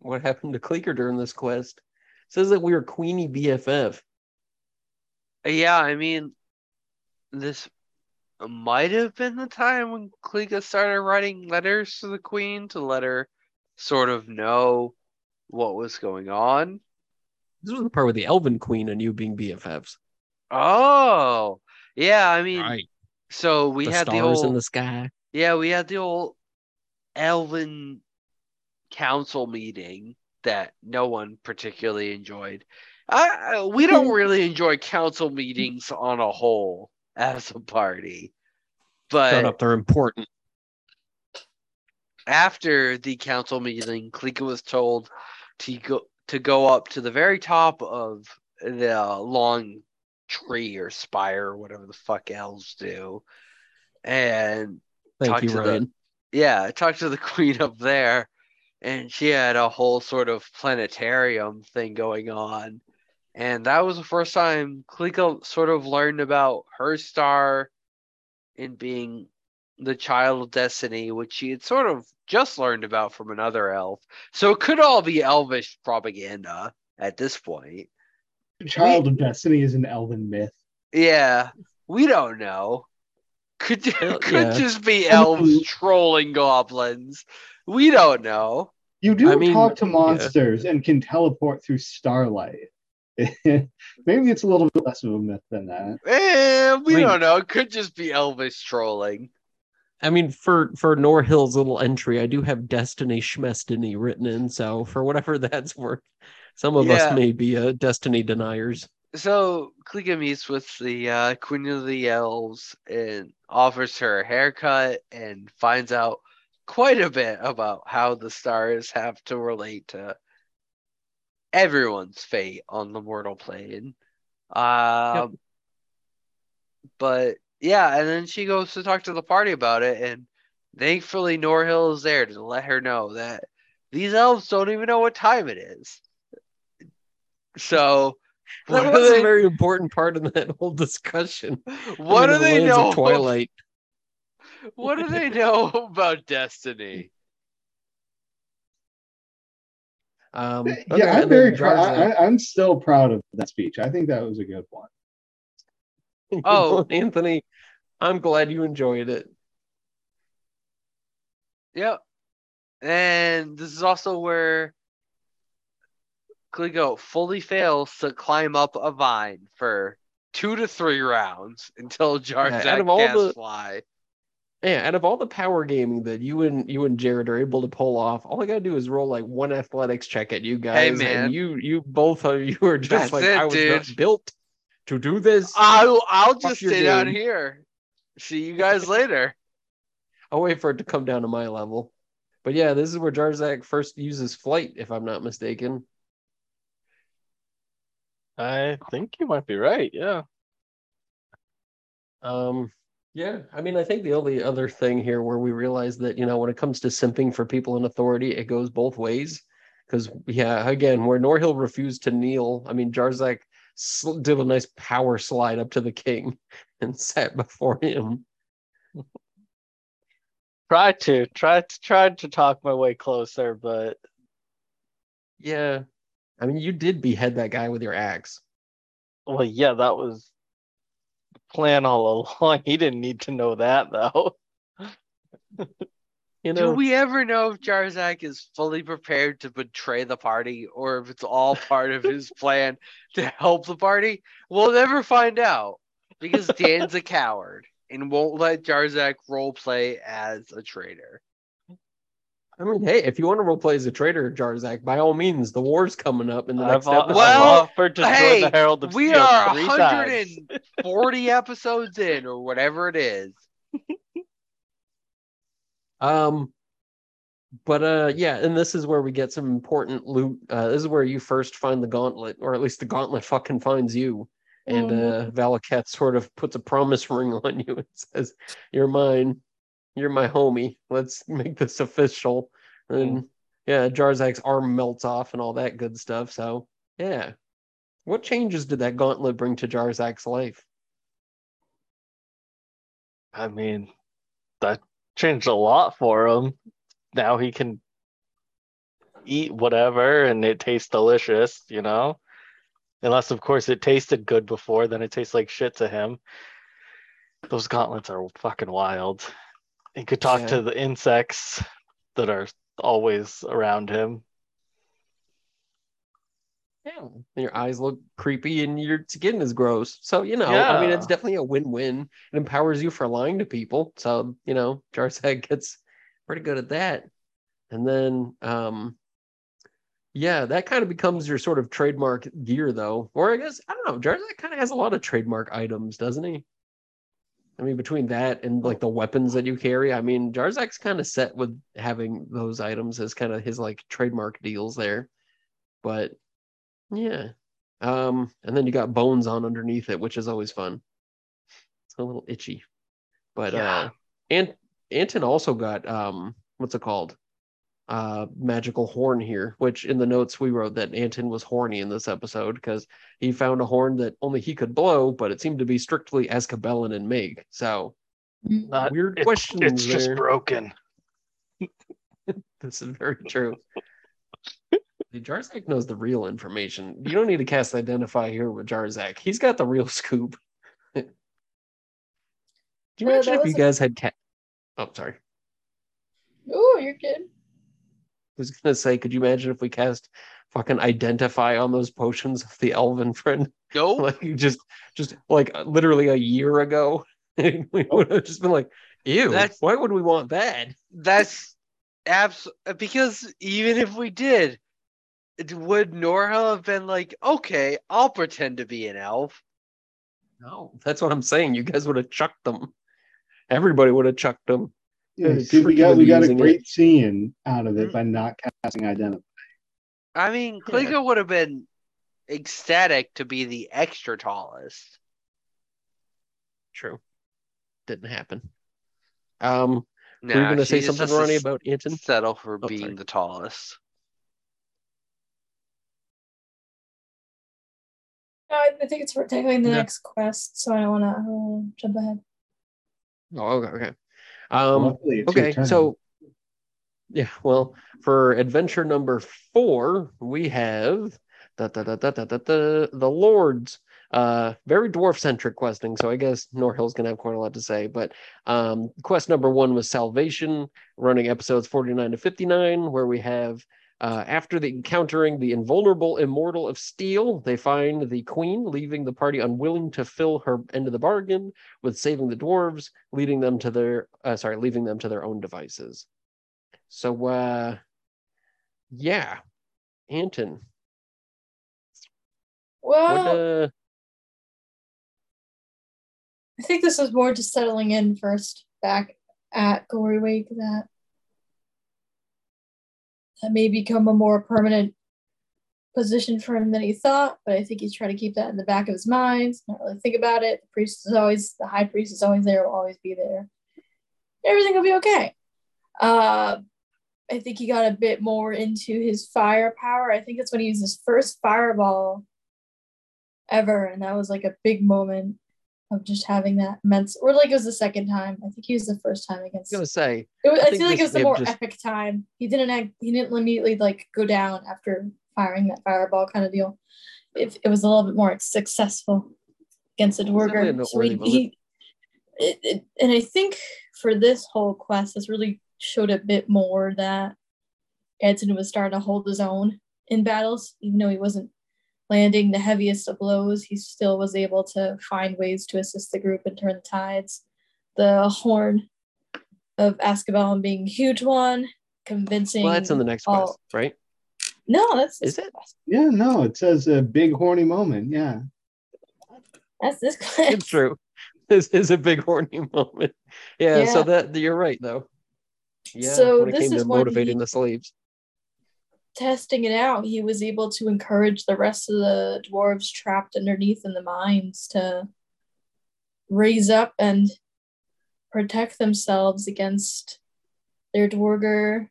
What happened to Kleeka during this quest? It says that we were Queenie BFF. Yeah, I mean, this might have been the time when Kleeka started writing letters to the Queen to let her sort of know what was going on. This was the part with the Elven Queen and you being BFFs. Oh, yeah. I mean, so we had the stars in the sky. Yeah, we had the old Elven Council meeting that no one particularly enjoyed. We don't really enjoy council meetings on a whole as a party, but shut up, they're important. After the council meeting, Kleeka was told to go up to the very top of the long tree or spire or whatever the fuck elves do, and Ryan. Talk to the Queen up there, and she had a whole sort of planetarium thing going on, and that was the first time Kleeka sort of learned about her star and being the child of destiny, which she had sort of just learned about from another elf. So it could all be elvish propaganda at this point. The child of destiny is an elven myth. Yeah, we don't know. Could just be elves trolling goblins. We don't know. You do talk to monsters and can teleport through starlight. Maybe it's a little bit less of a myth than that. We don't know. It could just be elvish trolling. I mean, for Norhill's little entry, I do have Destiny Schmestiny written in, so for whatever that's worth, some of us may be Destiny deniers. So Kleeka meets with the Queen of the Elves and offers her a haircut and finds out quite a bit about how the stars have to relate to everyone's fate on the mortal plane. But yeah, and then she goes to talk to the party about it, and thankfully Norhill is there to let her know that these elves don't even know what time it is. So that was a very important part of that whole discussion. What do they know? Twilight. What do they know about destiny? I'm very proud. I'm still proud of that speech. I think that was a good one. Oh, Anthony, I'm glad you enjoyed it. Yep. And this is also where Kleeka fully fails to climb up a vine for 2 to 3 rounds until Jarzak casts fly. Yeah, out of all the power gaming that you and Jared are able to pull off, all I gotta do is roll like one athletics check at you guys. Hey, man. And you both of you are just not built to do this. I'll just stay down here. See you guys later. I'll wait for it to come down to my level. But yeah, this is where Jarzak first uses flight, if I'm not mistaken. I think you might be right, yeah. Yeah, I mean, I think the only other thing here where we realize that, when it comes to simping for people in authority, it goes both ways. Because, again, where Norhill refused to kneel, I mean, Jarzak did a nice power slide up to the king and sat before him. Tried to talk my way closer, but yeah, I mean, you did behead that guy with your axe. Well, yeah, that was the plan all along. He didn't need to know that, though. You know, do we ever know if Jarzak is fully prepared to betray the party, or if it's all part of his plan to help the party? We'll never find out, because Dan's a coward and won't let Jarzak roleplay as a traitor. I mean, hey, if you want to roleplay as a traitor, Jarzak, by all means, the war's coming up in the next episode. Well, offered to hey, the Herald of Steel we are 140 episodes in, or whatever it is. Yeah, and this is where we get some important loot. This is where you first find the gauntlet, or at least the gauntlet fucking finds you. And Valaketh sort of puts a promise ring on you and says, "You're mine. You're my homie. Let's make this official." And yeah, Jarzak's arm melts off and all that good stuff. So yeah, what changes did that gauntlet bring to Jarzak's life? I mean, that changed a lot for him. Now he can eat whatever and it tastes delicious, you know? Unless, of course, it tasted good before, then it tastes like shit to him. Those gauntlets are fucking wild. He could talk to the insects that are always around him. Yeah, your eyes look creepy and your skin is gross. So, you know, I mean, it's definitely a win-win. It empowers you for lying to people. So, you know, Jarzak gets pretty good at that. And then, yeah, that kind of becomes your sort of trademark gear, though. Or I guess, I don't know, Jarzak kind of has a lot of trademark items, doesn't he? I mean, between that and, like, the weapons that you carry, I mean, Jarzak's kind of set with having those items as kind of his, like, trademark deals there. But yeah. And then you got bones on underneath it, which is always fun. It's a little itchy. But Anton also got what's it called? Magical horn here, which in the notes we wrote that Anton was horny in this episode because he found a horn that only he could blow, but it seemed to be strictly Ascabellum and Meg. So weird questions. It's there. Just broken. This is very true. Jarzak knows the real information. You don't need to cast Identify here with Jarzak. He's got the real scoop. Do you imagine if you guys had oh, sorry. Oh, you're good. I was going to say, could you imagine if we cast fucking Identify on those potions of the elven friend? No. Like, you just like literally a year ago. We would have just been like, ew, why would we want that? That's absolutely, because even if we did, would Norhill have been like, okay, I'll pretend to be an elf? No, that's what I'm saying. You guys would have chucked them. Everybody would have chucked them. Yeah, dude, we got a great scene out of it by not casting Identify. I mean, Kleeka would have been ecstatic to be the extra tallest. True. Didn't happen. Were you going to say something, Ronnie, about Anton? Settle for being the tallest. I think it's for tackling the next quest, so I don't want to jump ahead. Oh, okay. Okay, so yeah, well, for adventure number 4, we have the Lords. Very dwarf-centric questing, so I guess Norhill's going to have quite a lot to say, but quest number 1 was Salvation, running episodes 49 to 59, where we have after encountering the invulnerable immortal of steel, they find the queen, leaving the party unwilling to fill her end of the bargain with saving the dwarves, leaving them to their own devices. So, yeah, Anton. Well, I think this was more just settling in first back at Glorywake that may become a more permanent position for him than he thought, but I think he's trying to keep that in the back of his mind, not really think about it. The high priest is always there, will always be there. Everything will be okay. I think he got a bit more into his firepower. I think that's when he used his first fireball ever. And that was like a big moment of just having that immense, or like it was the second time. I think he was the first time against. I was gonna say. I feel like it was the more epic time. He didn't immediately like go down after firing that fireball kind of deal. It was a little bit more successful against the Duergar. So and I think for this whole quest, this really showed a bit more that Anton was starting to hold his own in battles, even though he wasn't landing the heaviest of blows. He still was able to find ways to assist the group and turn the tides. The horn of Ascabellum being a huge one, convincing. Well, that's on the next quest, right? No, that's is it? Quest. Yeah, no, it says a big horny moment. Yeah, that's this quest. It's true. This is a big horny moment. Yeah. So that you're right though. Yeah. So when it came to motivating the slaves, testing it out, he was able to encourage the rest of the dwarves trapped underneath in the mines to raise up and protect themselves against their Duergar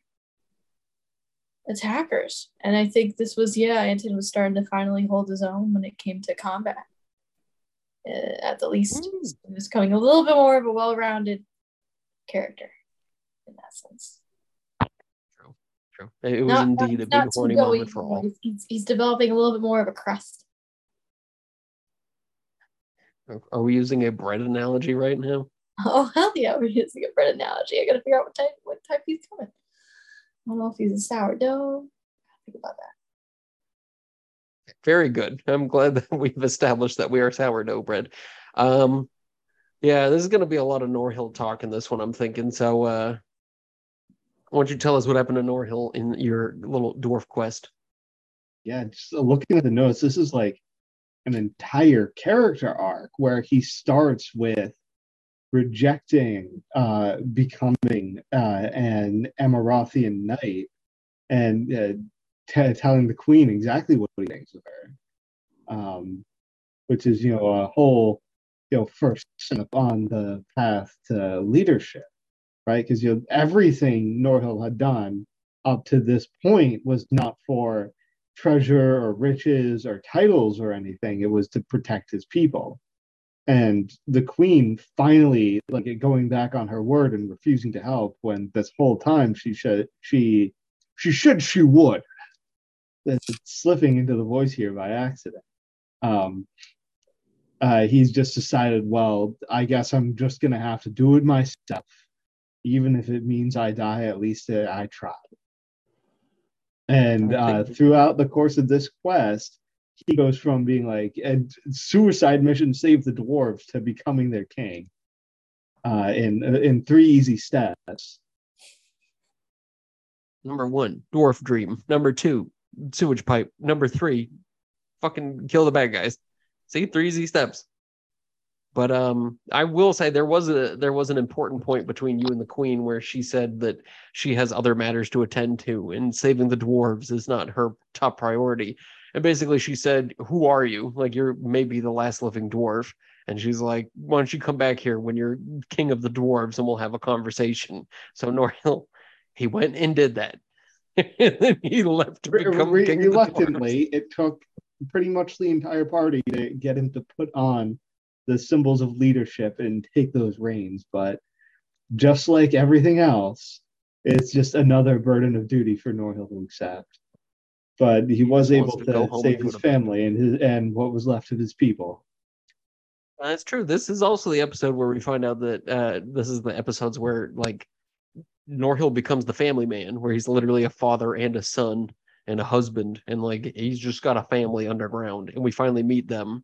attackers. And I think this was, Anton was starting to finally hold his own when it came to combat. At the least, he was becoming a little bit more of a well-rounded character in that sense. True. It was indeed a big horny moment for all. He's developing a little bit more of a crust. Are we using a bread analogy right now? Oh, hell yeah, we're using a bread analogy. I gotta figure out what type he's coming. I don't know if he's a sourdough. Think about that. Very good. I'm glad that we've established that we are sourdough bread. Yeah, this is gonna be a lot of Norhill talk in this one, I'm thinking. So why don't you tell us what happened to Norhill in your little dwarf quest? Yeah, just looking at the notes, this is like an entire character arc where he starts with rejecting becoming an Amarothian knight and telling the queen exactly what he thinks of her, which is, a whole, first step on the path to leadership. Right, because everything Norhill had done up to this point was not for treasure or riches or titles or anything. It was to protect his people, and the queen finally, like, going back on her word and refusing to help when this whole time she would. That's slipping into the voice here by accident. He's just decided, well, I guess I'm just gonna have to do it myself. Even if it means I die, at least I tried. And throughout the course of this quest, he goes from being like a suicide mission, save the dwarves, to becoming their king in three easy steps. Number 1, dwarf dream. Number 2, sewage pipe. Number 3, fucking kill the bad guys. See, 3 easy steps. But I will say there was an important point between you and the queen where she said that she has other matters to attend to and saving the dwarves is not her top priority. And basically she said, who are you? Like, you're maybe the last living dwarf. And she's like, why don't you come back here when you're king of the dwarves and we'll have a conversation. So Norhill, he went and did that. And then he left to become king of the dwarves. Reluctantly, it took pretty much the entire party to get him to put on the symbols of leadership and take those reins. But just like everything else, it's just another burden of duty for Norhill to accept. But he was able to save his family and what was left of his people. That's true. This is also the episode where we find out that this is the episodes where, like, Norhill becomes the family man, where he's literally a father and a son and a husband. And, like, he's just got a family underground. And we finally meet them.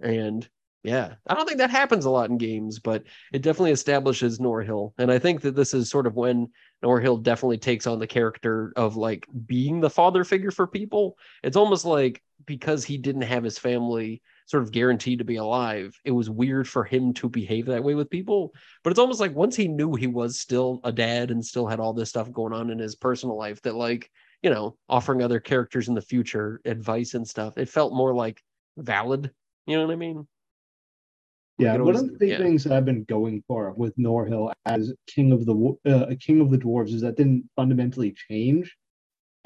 And yeah, I don't think that happens a lot in games, but it definitely establishes Norhill. And I think that this is sort of when Norhill definitely takes on the character of, like, being the father figure for people. It's almost like because he didn't have his family sort of guaranteed to be alive, it was weird for him to behave that way with people. But it's almost like once he knew he was still a dad and still had all this stuff going on in his personal life that, like, offering other characters in the future advice and stuff, it felt more, like, valid. You know what I mean? Yeah, one of the big things that I've been going for with Norhill as king of the dwarves is that didn't fundamentally change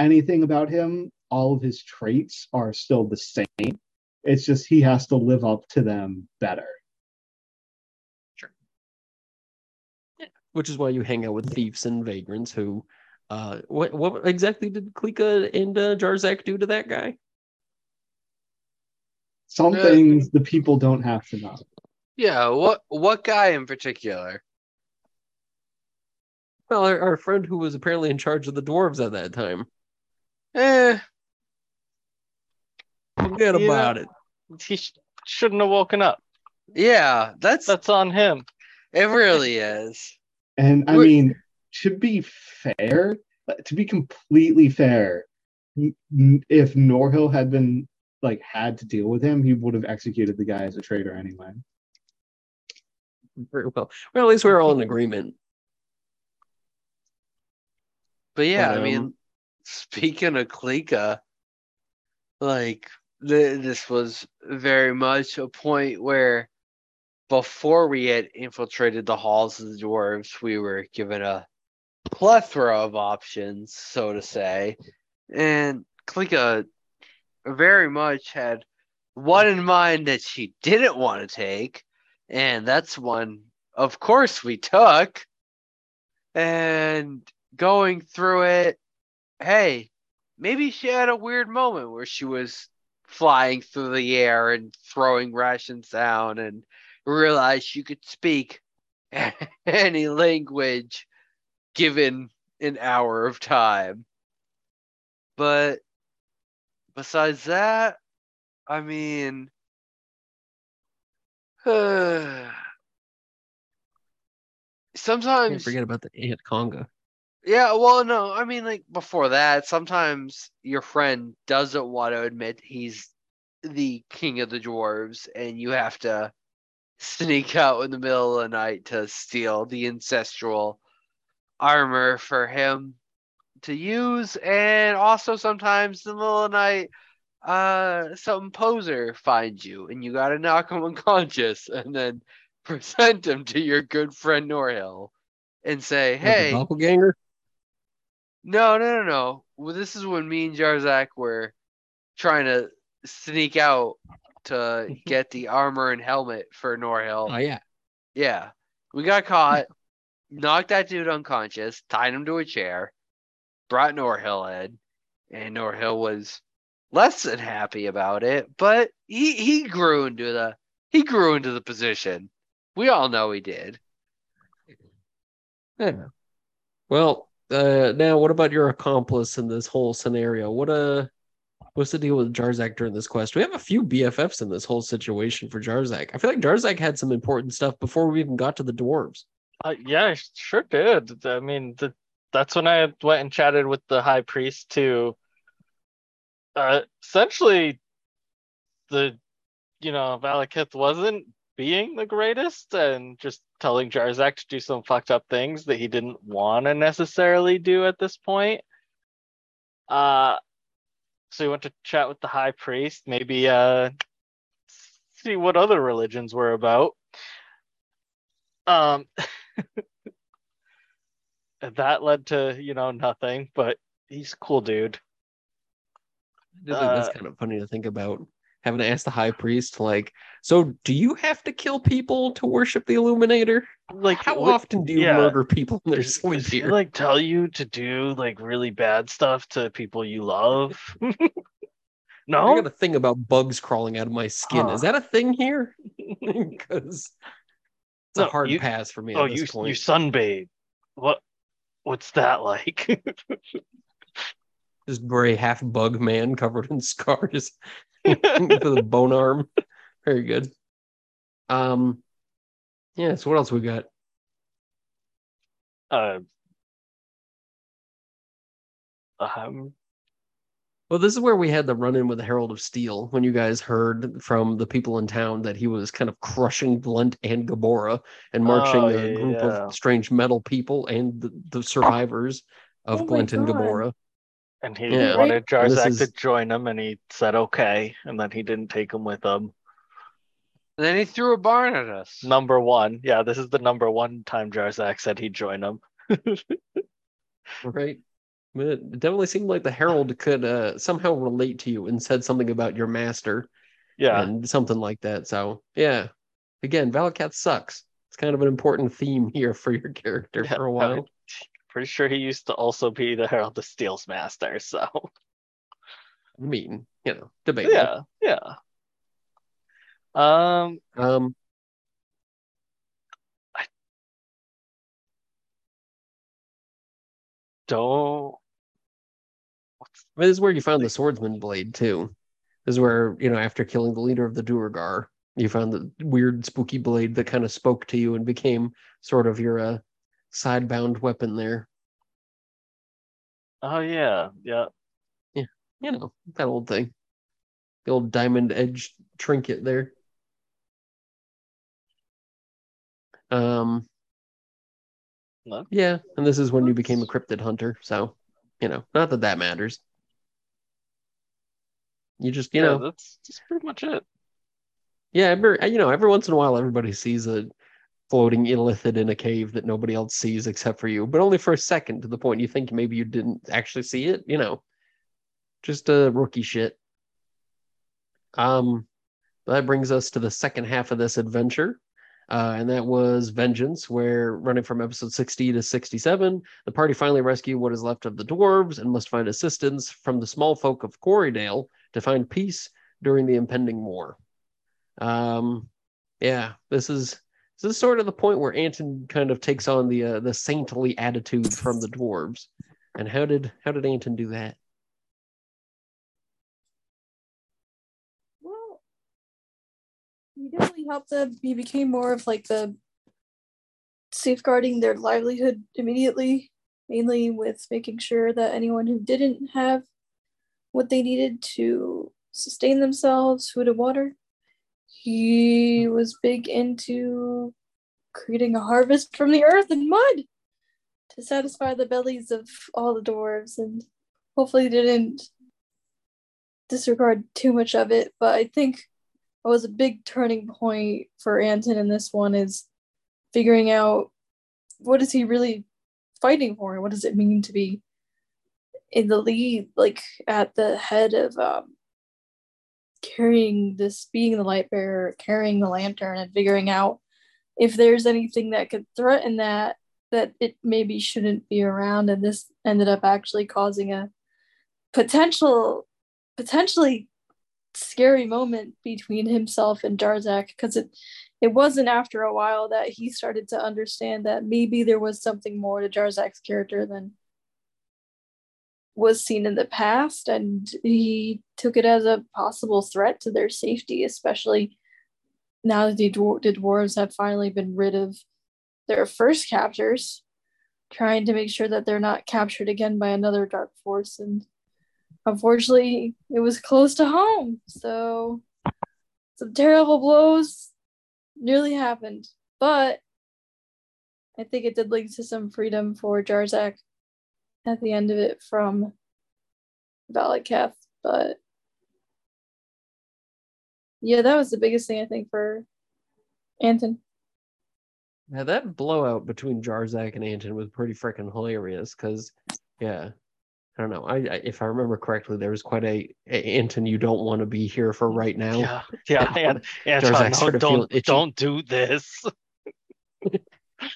anything about him. All of his traits are still the same. It's just he has to live up to them better. Sure. Yeah. Which is why you hang out with thieves and vagrants who... What exactly did Kleeka and Jarzak do to that guy? Some things the people don't have to know. Yeah, what guy in particular? Well, our friend who was apparently in charge of the dwarves at that time. Forget about it. He shouldn't have woken up. Yeah, that's on him. It really is. And I mean, to be fair, to be completely fair, if Norhill had been had to deal with him, he would have executed the guy as a traitor anyway. Very well. Well, at least we're all in agreement. But yeah, I mean, speaking of Kleeka, this was very much a point where before we had infiltrated the halls of the dwarves, we were given a plethora of options, so to say. And Kleeka very much had one in mind that she didn't want to take. And that's one, of course, we took. And going through it, hey, maybe she had a weird moment where she was flying through the air and throwing rations down and realized she could speak any language given an hour of time. But besides that, I mean... sometimes... Can't forget about the Aunt Conga. Yeah, well, no, I mean, before that, sometimes your friend doesn't want to admit he's the king of the dwarves, and you have to sneak out in the middle of the night to steal the ancestral armor for him to use, and also sometimes in the middle of the night, some poser finds you, and you gotta knock him unconscious, and then present him to your good friend Norhill, and say, "Hey, doppelganger." No. Well, this is when me and Jarzak were trying to sneak out to get the armor and helmet for Norhill. Oh, yeah. Yeah. We got caught, knocked that dude unconscious, tied him to a chair, brought Norhill in, and Norhill was less than happy about it, but he grew into the position. We all know he did. Yeah. Well, now what about your accomplice in this whole scenario? What's the deal with Jarzak during this quest? We have a few BFFs in this whole situation for Jarzak. I feel like Jarzak had some important stuff before we even got to the dwarves. Yeah, I sure did. I mean, that's when I went and chatted with the high priest to essentially Valaketh wasn't being the greatest and just telling Jarzak to do some fucked up things that he didn't want to necessarily do at this point. So he went to chat with the high priest, maybe see what other religions were about. That led to, nothing, but he's a cool dude. I do think that's kind of funny to think about, having to ask the high priest, so do you have to kill people to worship the Illuminator? How often do you murder people in their sleep here? Does he, tell you to do, really bad stuff to people you love? No? I got a thing about bugs crawling out of my skin. Is that a thing here? Because it's a hard pass for me at this point. You sunbathe. What's that like? This gray half-bug man covered in scars for the bone arm. Very good. Yeah, so what else we got? Well, this is where we had the run-in with the Herald of Steel, when you guys heard from the people in town that he was kind of crushing Blunt and Gabora and marching a group of strange metal people and the survivors of Blunt and Gabora. And he wanted Jarzak to join him, and he said okay, and then he didn't take him with him. And then he threw a barn at us. Number one. Yeah, this is the number one time Jarzak said he'd join him. Right. It definitely seemed like the Herald could somehow relate to you and said something about your master. Yeah. And something like that. So, yeah. Again, Valaketh sucks. It's kind of an important theme here for your character for a while. I'm pretty sure he used to also be the Herald of Steel's master, so. I mean, you know, debatable. Yeah, yeah. I don't... I mean, this is where you found the swordsman blade, too. This is where, you know, after killing the leader of the Duergar, you found the weird, spooky blade that kind of spoke to you and became sort of your sidebound weapon there. Oh, yeah. Yeah. Yeah. You know, that old thing. The old diamond-edged trinket there. No. Yeah, and this is when you became a cryptid hunter, so, you know, not that that matters. You just, you know... That's pretty much it. Yeah, you know, every once in a while, everybody sees a floating illithid in a cave that nobody else sees except for you, but only for a second, to the point you think maybe you didn't actually see it, you know. Just rookie shit. That brings us to the second half of this adventure, and that was Vengeance, where, running from episode 60 to 67, the party finally rescue what is left of the dwarves and must find assistance from the small folk of Quarrydale to find peace during the impending war. Yeah, this is sort of the point where Anton kind of takes on the saintly attitude from the dwarves. And how did Anton do that? Well, he definitely helped them. He became more of like the safeguarding their livelihood immediately, mainly with making sure that anyone who didn't have what they needed to sustain themselves, food and water. He was big into creating a harvest from the earth and mud to satisfy the bellies of all the dwarves, and hopefully didn't disregard too much of it. But I think what was a big turning point for Anton in this one is figuring out what is he really fighting for, and what does it mean to be in the lead, like at the head of carrying this, being the light bearer, carrying the lantern, and figuring out if there's anything that could threaten that it maybe shouldn't be around. And this ended up actually causing a potentially scary moment between himself and Jarzak, because it wasn't after a while that he started to understand that maybe there was something more to Jarzak's character than was seen in the past, and he took it as a possible threat to their safety, especially now that the dwarves have finally been rid of their first captors, trying to make sure that they're not captured again by another dark force. And unfortunately, it was close to home, so some terrible blows nearly happened, but I think it did lead to some freedom for Jarzak at the end of it from Valaketh. But yeah, that was the biggest thing I think for Anton. Now that blowout between Jarzak and Anton was pretty freaking hilarious, because yeah, I don't know, I if I remember correctly, there was quite a Anton, you don't want to be here for right now. Yeah, and Anton, no, don't do this.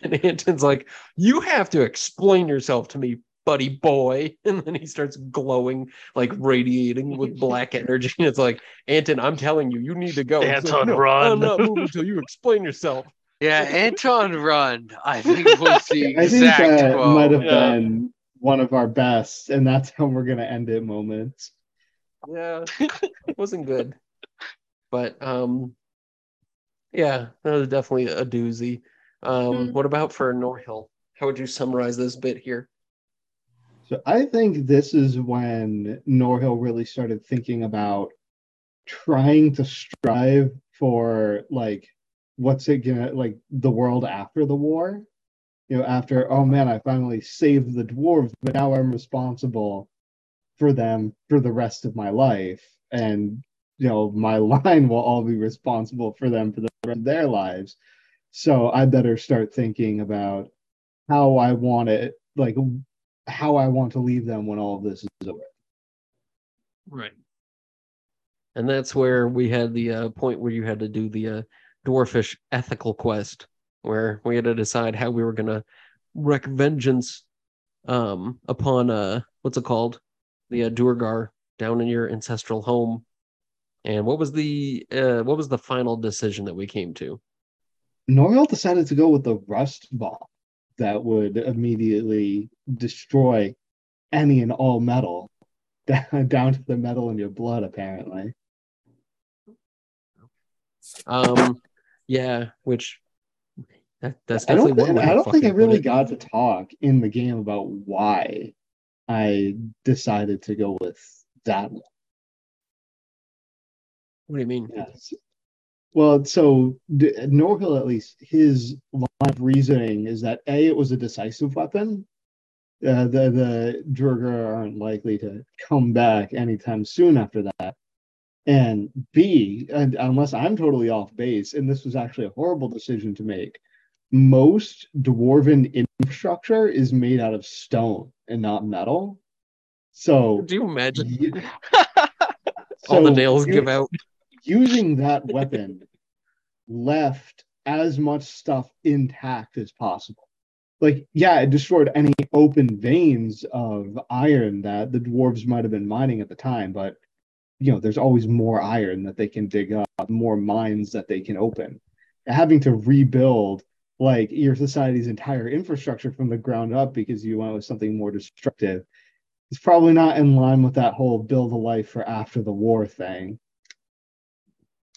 And Anton's like, you have to explain yourself to me, buddy boy. And then he starts glowing, like radiating with black energy. And it's like, Anton, I'm telling you, you need to go. Anton, like, run. I'm not moving until you explain yourself. Yeah, Anton, run. I think we'll see. I think that might have been one of our best. And that's how we're going to end it moments. Yeah, it wasn't good. But yeah, that was definitely a doozy. What about for Norhill? How would you summarize this bit here? So I think this is when Norhill really started thinking about trying to strive for, like, what's it gonna, like, the world after the war? You know, after, oh man, I finally saved the dwarves, but now I'm responsible for them for the rest of my life. And, you know, my line will all be responsible for them for the rest of their lives. So I better start thinking about how I want it, like how I want to leave them when all of this is over. Right. And that's where we had the point where you had to do the dwarfish ethical quest, where we had to decide how we were going to wreak vengeance upon, what's it called? The Duergar down in your ancestral home. And what was the final decision that we came to? Norhill decided to go with the rust bomb that would immediately destroy any and all metal, down to the metal in your blood, apparently. Yeah, which that's definitely one way. I don't think I really got to talk in the game about why I decided to go with that one. What do you mean? Yes. Well, so Norhill, at least, his line of reasoning is that, A, it was a decisive weapon. The Duergar aren't likely to come back anytime soon after that. And B, and unless I'm totally off base, and this was actually a horrible decision to make, most dwarven infrastructure is made out of stone and not metal. So... do you imagine? All the nails give out. Using that weapon left as much stuff intact as possible. Like, yeah, it destroyed any open veins of iron that the dwarves might have been mining at the time, but, you know, there's always more iron that they can dig up, more mines that they can open. And having to rebuild, like, your society's entire infrastructure from the ground up because you went with something more destructive is probably not in line with that whole build a life for after the war thing.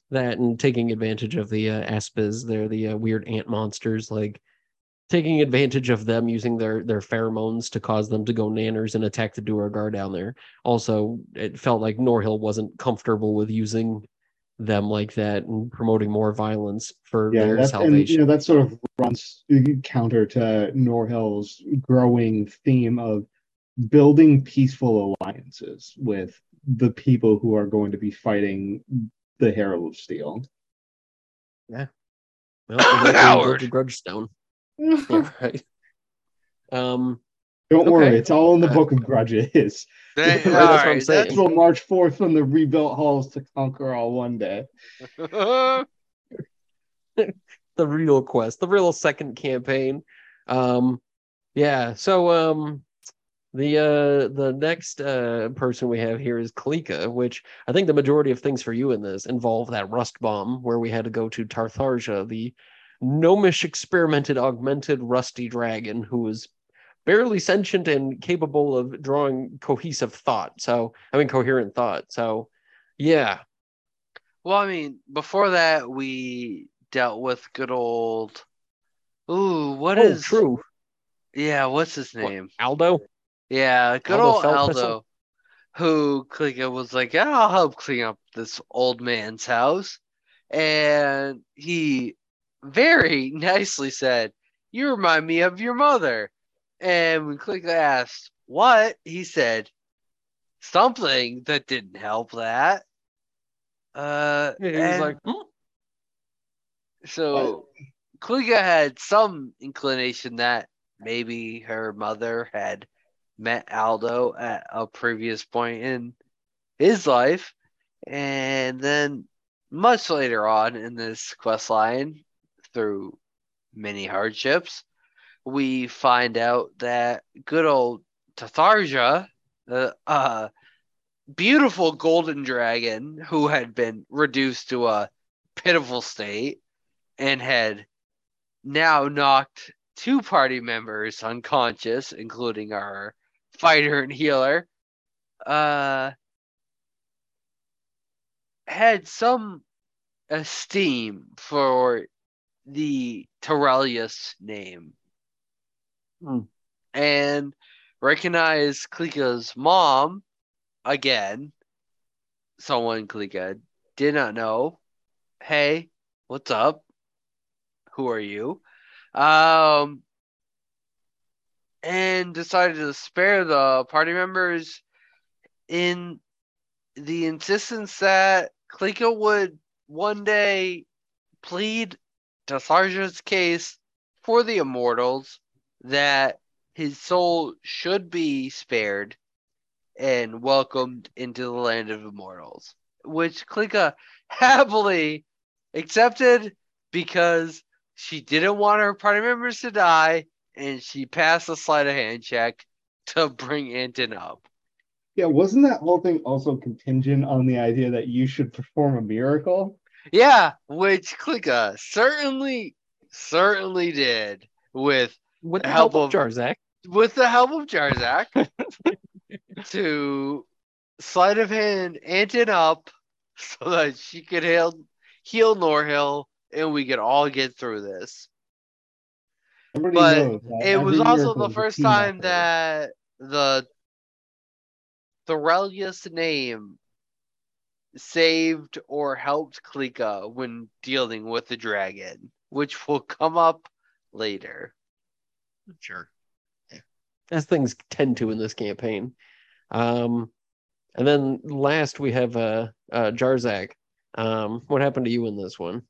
That and taking advantage of the Aspids, they're the weird ant monsters, like taking advantage of them using their pheromones to cause them to go nanners and attack the Duergar down there. Also, it felt like Norhill wasn't comfortable with using them like that and promoting more violence for their salvation. And, you know, that sort of runs counter to Norhill's growing theme of building peaceful alliances with the people who are going to be fighting the Herald of Steel. Yeah. Well, Howard! Grudgestone. Yeah, right. Don't worry, it's all in the Book of Grudges. That's what I'm saying. We'll march forth from the rebuilt halls to conquer all one day. The real quest, the real second campaign. The next person we have here is Kleeka, which I think the majority of things for you in this involve that rust bomb, where we had to go to Tatharja, the gnomish experimented augmented rusty dragon who was barely sentient and capable of drawing coherent thought. So, yeah. Well, I mean, before that, we dealt with good old... true. Yeah, what's his name? Aldo? Yeah, good old Aldo, who Kleeka was like, yeah, I'll help clean up this old man's house. And he very nicely said, you remind me of your mother. And when Kleeka asked, what? He said, something that didn't help that. So Kleeka had some inclination that maybe her mother had met Aldo at a previous point in his life, and then much later on in this quest line, through many hardships, we find out that good old Tatharja, the beautiful golden dragon who had been reduced to a pitiful state and had now knocked two party members unconscious, including our fighter and healer, had some esteem for the Torelius name and recognized Kleeka's mom again, someone Kleeka did not know. Hey, what's up? Who are you? And decided to spare the party members in the insistence that Kleeka would one day plead Tatharja's case for the immortals, that his soul should be spared and welcomed into the land of immortals, which Kleeka happily accepted because she didn't want her party members to die, and she passed a sleight of hand check to bring Anton up. Yeah, wasn't that whole thing also contingent on the idea that you should perform a miracle? Yeah, which Kleeka certainly did with the help of Jarzak. With the help of Jarzak to sleight of hand Anton up so that she could heal Norhill and we could all get through this. Everybody knows that. It was also the first time that the Therelius name saved or helped Kleeka when dealing with the dragon, which will come up later. Sure. Yeah. As things tend to in this campaign. And then last we have Jarzak. What happened to you in this one?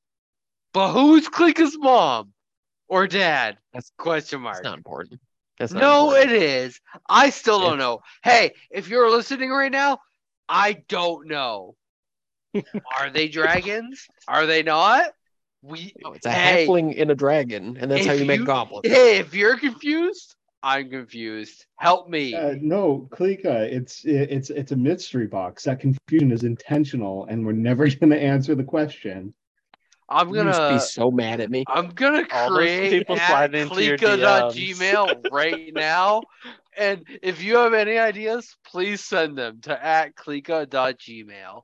But who's Kleeka's mom or dad? That's question mark. That's not important. No, important. It is. I still don't know. Hey, if you're listening right now, I don't know. Are they dragons? Are they not? It's a halfling in a dragon, and that's how you make goblins. Hey, if you're confused, I'm confused. Help me. No, Kleeka, it's a mystery box. That confusion is intentional, and we're never going to answer the question. I'm going to be so mad at me. I'm going to create Kleeka.gmail right now. And if you have any ideas, please send them to @Kleeka.gmail.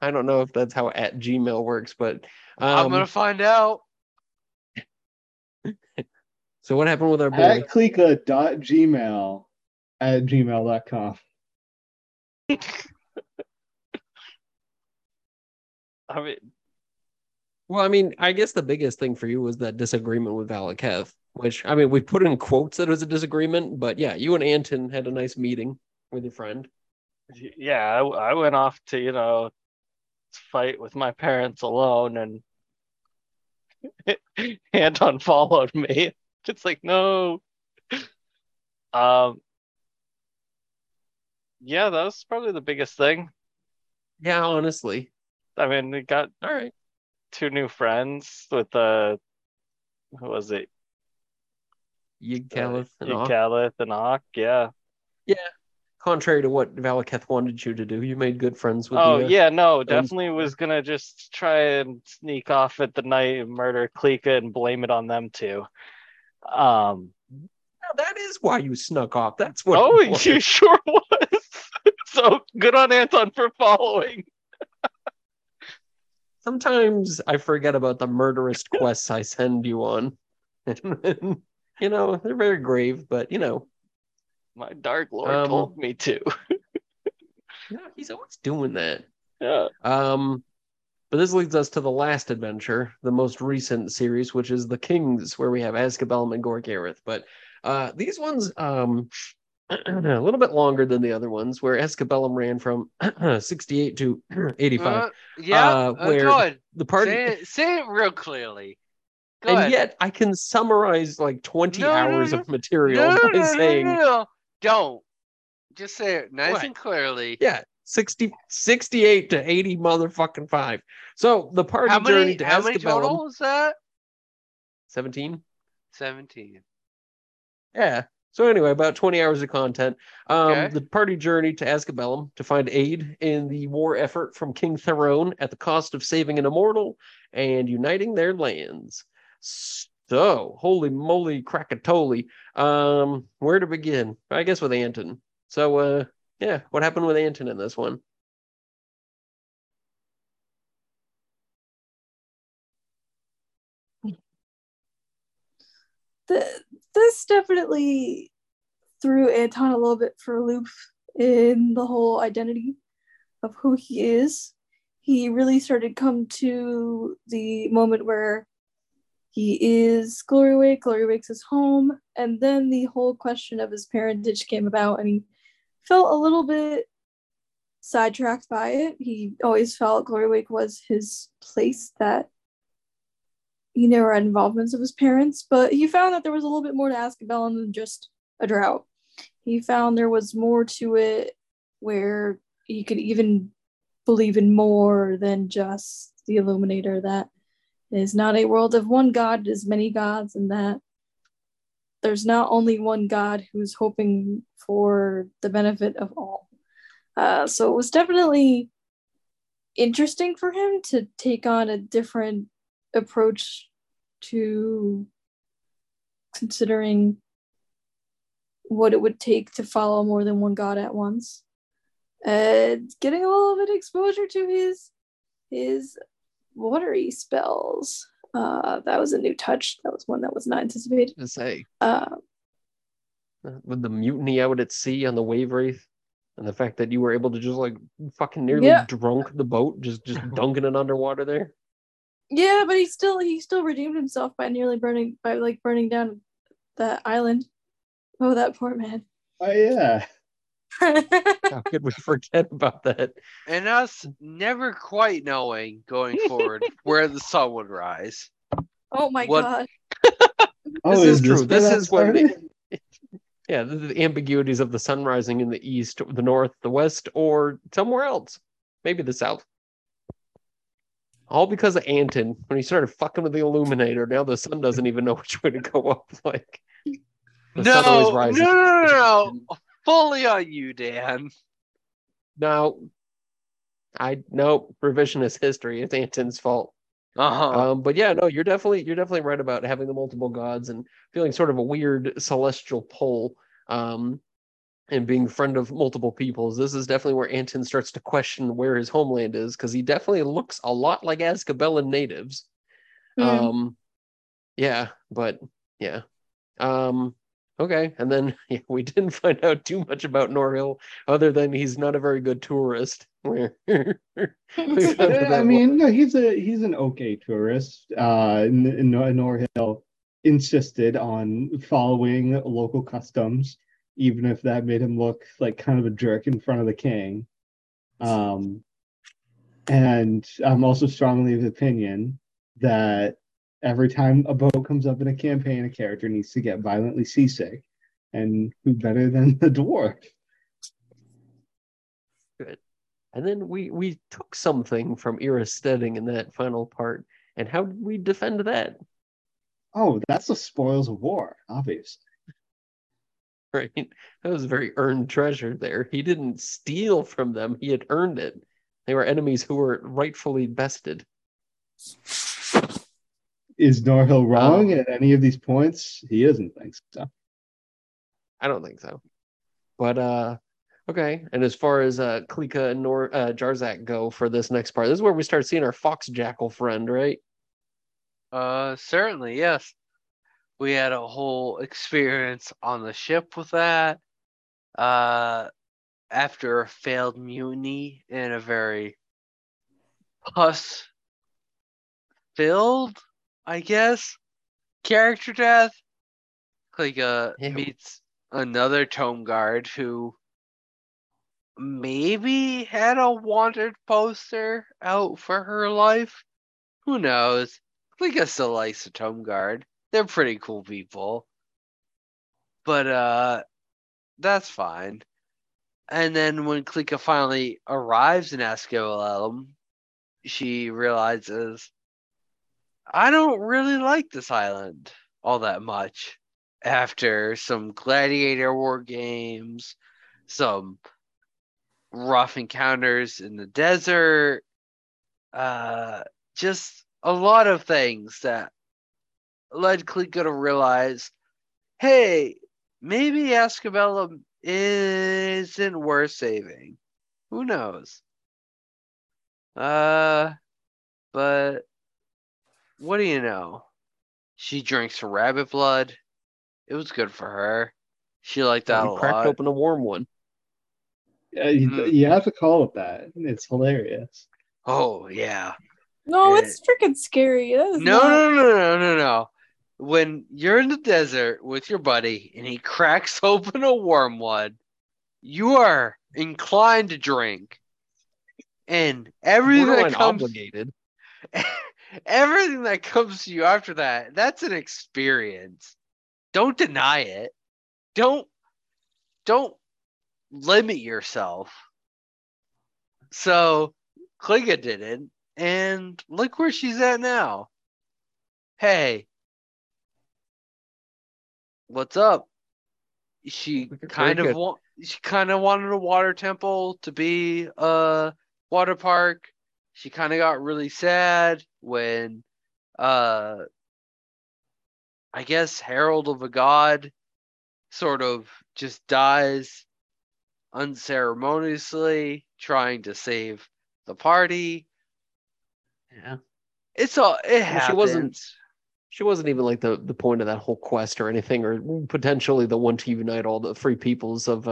I don't know if that's how @Gmail works, but I'm going to find out. So what happened with our boy? @Kleeka.gmail@gmail.com. I guess the biggest thing for you was that disagreement with Valaketh, which, we put in quotes that it was a disagreement, but yeah, you and Anton had a nice meeting with your friend. Yeah, I went off to, fight with my parents alone, and Anton followed me. It's like, no. Yeah, that was probably the biggest thing. Yeah, honestly. We got two new friends with what was it? Yigkaleth and Ock, yeah. Yeah. Contrary to what Valaketh wanted you to do, you made good friends with definitely was going to just try and sneak off at the night and murder Kleeka and blame it on them too. That is why you snuck off. That's what you sure was. So good on Anton for following. Sometimes I forget about the murderous quests I send you on. They're very grave, but, my Dark Lord told me to. He's always doing that. Yeah. But this leads us to the last adventure, the most recent series, which is The Kings, where we have Ascabellum and Gorgareth. But these ones, a little bit longer than the other ones, where Ascabellum ran from 68 to 85. Where the party say it real clearly. Go and ahead. Yet I can summarize like 20 hours of material by saying, don't just say it nice and clearly. Yeah, 68 to 80 motherfucking 5. So the party journey to Ascabellum. How many total was that? 17. Yeah. So anyway, about 20 hours of content. The party journey to Ascabellum to find aid in the war effort from King Theron at the cost of saving an immortal and uniting their lands. So, holy moly, crackatoli. Where to begin? I guess with Anton. So, what happened with Anton in this one? This definitely threw Anton a little bit for a loop in the whole identity of who he is. He really started come to the moment where he is Glorywake, Glorywake's his home, and then the whole question of his parentage came about, and he felt a little bit sidetracked by it. He always felt Glorywake was his place, that he never had involvements of his parents, but he found that there was a little bit more to Ascabellum than just a drought. He found there was more to it, where you could even believe in more than just the Illuminator, that it is not a world of one god, it is many gods, and that there's not only one god who's hoping for the benefit of all. So it was definitely interesting for him to take on a different approach to considering what it would take to follow more than one god at once. Getting a little bit of exposure to his watery spells. That was a new touch. That was one that was not anticipated. I was gonna say, with the mutiny out at sea on the Wave Wraith, and the fact that you were able to just like fucking nearly drunk the boat, just dunking it underwater there. Yeah, but he still redeemed himself by burning down that island. Oh, that poor man. Oh yeah. How could we forget about that? And us never quite knowing going forward where the sun would rise. Oh my god. This is true. This is what the ambiguities of the sun rising in the east, the north, the west, or somewhere else. Maybe the south. All because of Anton, when he started fucking with the Illuminator, now the sun doesn't even know which way to go up. Like sun always rises. No. Fully on you, Dan. No, revisionist history. It's Anton's fault. You're definitely right about having the multiple gods and feeling sort of a weird celestial pull, and being a friend of multiple peoples. This is definitely where Anton starts to question where his homeland is, because he definitely looks a lot like Ascabellum natives. Okay, and then we didn't find out too much about Norhill, other than he's not a very good tourist. He's an okay tourist. Norhill insisted on following local customs, even if that made him look like kind of a jerk in front of the king. And I'm also strongly of the opinion that every time a boat comes up in a campaign, a character needs to get violently seasick. And who better than the dwarf? Good. And then we took something from Ira Stedding in that final part. And how did we defend that? Oh, that's the spoils of war, obviously. Right. That was very earned treasure there. He didn't steal from them. He had earned it. They were enemies who were rightfully bested. Is Norhill wrong at any of these points? He doesn't think so. I don't think so. But, okay. And as far as Kleeka and Jarzak go for this next part, this is where we start seeing our fox jackal friend, right? Certainly, yes. We had a whole experience on the ship with that. After a failed mutiny in a very pus-filled, I guess, character death. Kleeka meets another Tome Guard who maybe had a wanted poster out for her life. Who knows? Kleeka still likes the Tome Guard. They're pretty cool people. But that's fine. And then when Kleeka finally arrives in Ascabellum, she realizes, I don't really like this island all that much. After some gladiator war games, some rough encounters in the desert, just a lot of things that led Kleeka to realize, hey, maybe Ascabellum isn't worth saving. Who knows? But what do you know? She drinks rabbit blood. It was good for her. She liked that a lot. Cracked open a warm one. You have to call it that. It's hilarious. Oh, yeah. No, it's freaking scary. No. When you're in the desert with your buddy and he cracks open a warm one, you are inclined to drink. And obligated. Everything that comes to you after that, that's an experience. Don't deny it. Don't limit yourself. So Kleeka did it, and look where she's at now. Hey, what's up? She kind of wanted a water temple to be a water park. She kind of got really sad when, I guess, Herald of a God sort of just dies unceremoniously trying to save the party. Yeah, it happens. She wasn't even like the point of that whole quest or anything, or potentially the one to unite all the free peoples of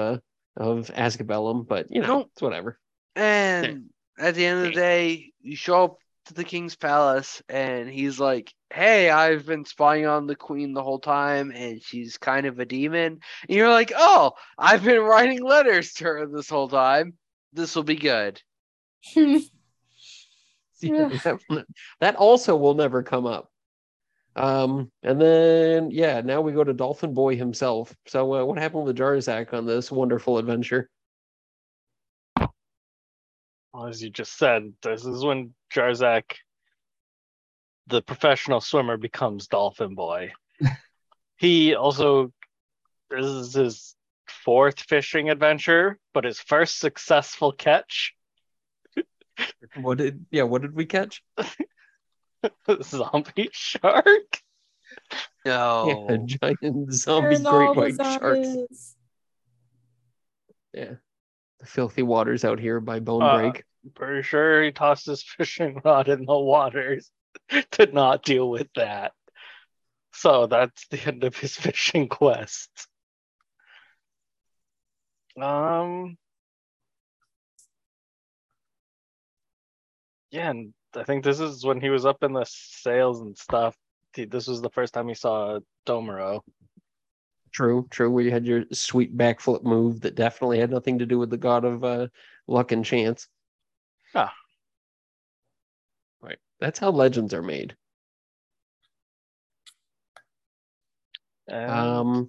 Ascabellum, but you know, it's whatever. And there. At the end of the day, you show up to the king's palace and he's like, hey, I've been spying on the queen the whole time and she's kind of a demon. And you're like, oh, I've been writing letters to her this whole time. This will be good. That also will never come up. And then, yeah, now we go to Dolphin Boy himself. So what happened with Jarzak on this wonderful adventure? Well, as you just said, this is when Jarzak, the professional swimmer, becomes Dolphin Boy. He also, this is his 4th fishing adventure, but his 1st successful catch. What did we catch? Zombie shark? No. Yeah, giant zombie great white sharks. Yeah. The filthy waters out here by Bone Break. Pretty sure he tossed his fishing rod in the waters. Did not deal with that. So that's the end of his fishing quest. Yeah, and I think this is when he was up in the sails and stuff. This was the first time he saw Domero. True. Where you had your sweet backflip move that definitely had nothing to do with the god of luck and chance. Ah. Right. That's how legends are made. And...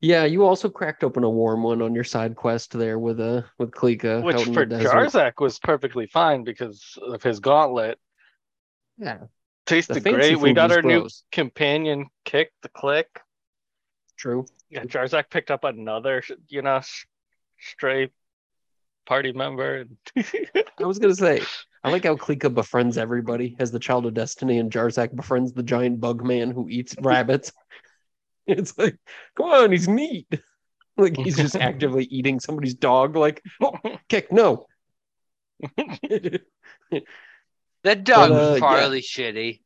Yeah, you also cracked open a warm one on your side quest there with Kleeka. Which for Jarzak was perfectly fine because of his gauntlet. Yeah. Tasted great. We got our new companion Kick, the Click. True. Yeah, Jarzak picked up another, stray party member. I was going to say, I like how Kleeka befriends everybody as the Child of Destiny, and Jarzak befriends the giant bug man who eats rabbits. It's like, come on, he's neat. Like, he's just actively eating somebody's dog. Like, oh, Kick, no. That dog was probably shitty.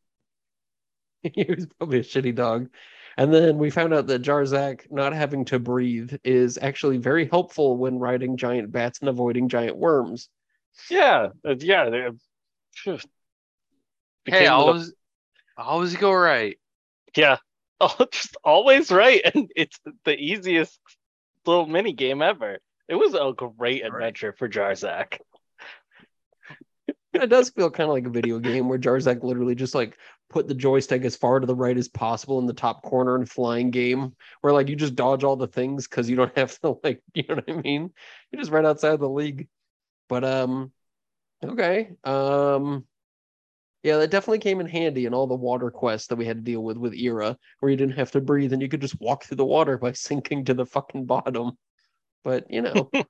He was probably a shitty dog. And then we found out that Jarzak not having to breathe is actually very helpful when riding giant bats and avoiding giant worms. Yeah. Hey, I always go right. Yeah. Oh, just always right, and it's the easiest little mini game ever. It was a great adventure for Jarzak. It does feel kind of like a video game where Jarzak literally just like put the joystick as far to the right as possible in the top corner and flying game, where like you just dodge all the things because you don't have to, like, you know what I mean? You're just right outside the league. But okay. Yeah, that definitely came in handy in all the water quests that we had to deal with Era, where you didn't have to breathe and you could just walk through the water by sinking to the fucking bottom. But, okay.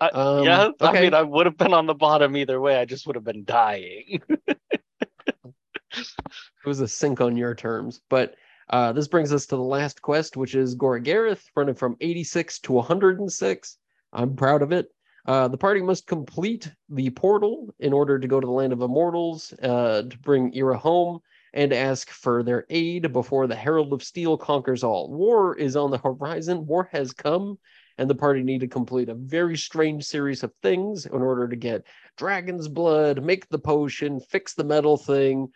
I mean, I would have been on the bottom either way. I just would have been dying. It was a sink on your terms. But this brings us to the last quest, which is Gorgareth, running from 86 to 106. I'm proud of it. The party must complete the portal in order to go to the land of immortals, to bring Era home, and ask for their aid before the Herald of Steel conquers all. War is on the horizon. War has come, and the party need to complete a very strange series of things in order to get dragon's blood, make the potion, fix the metal thing.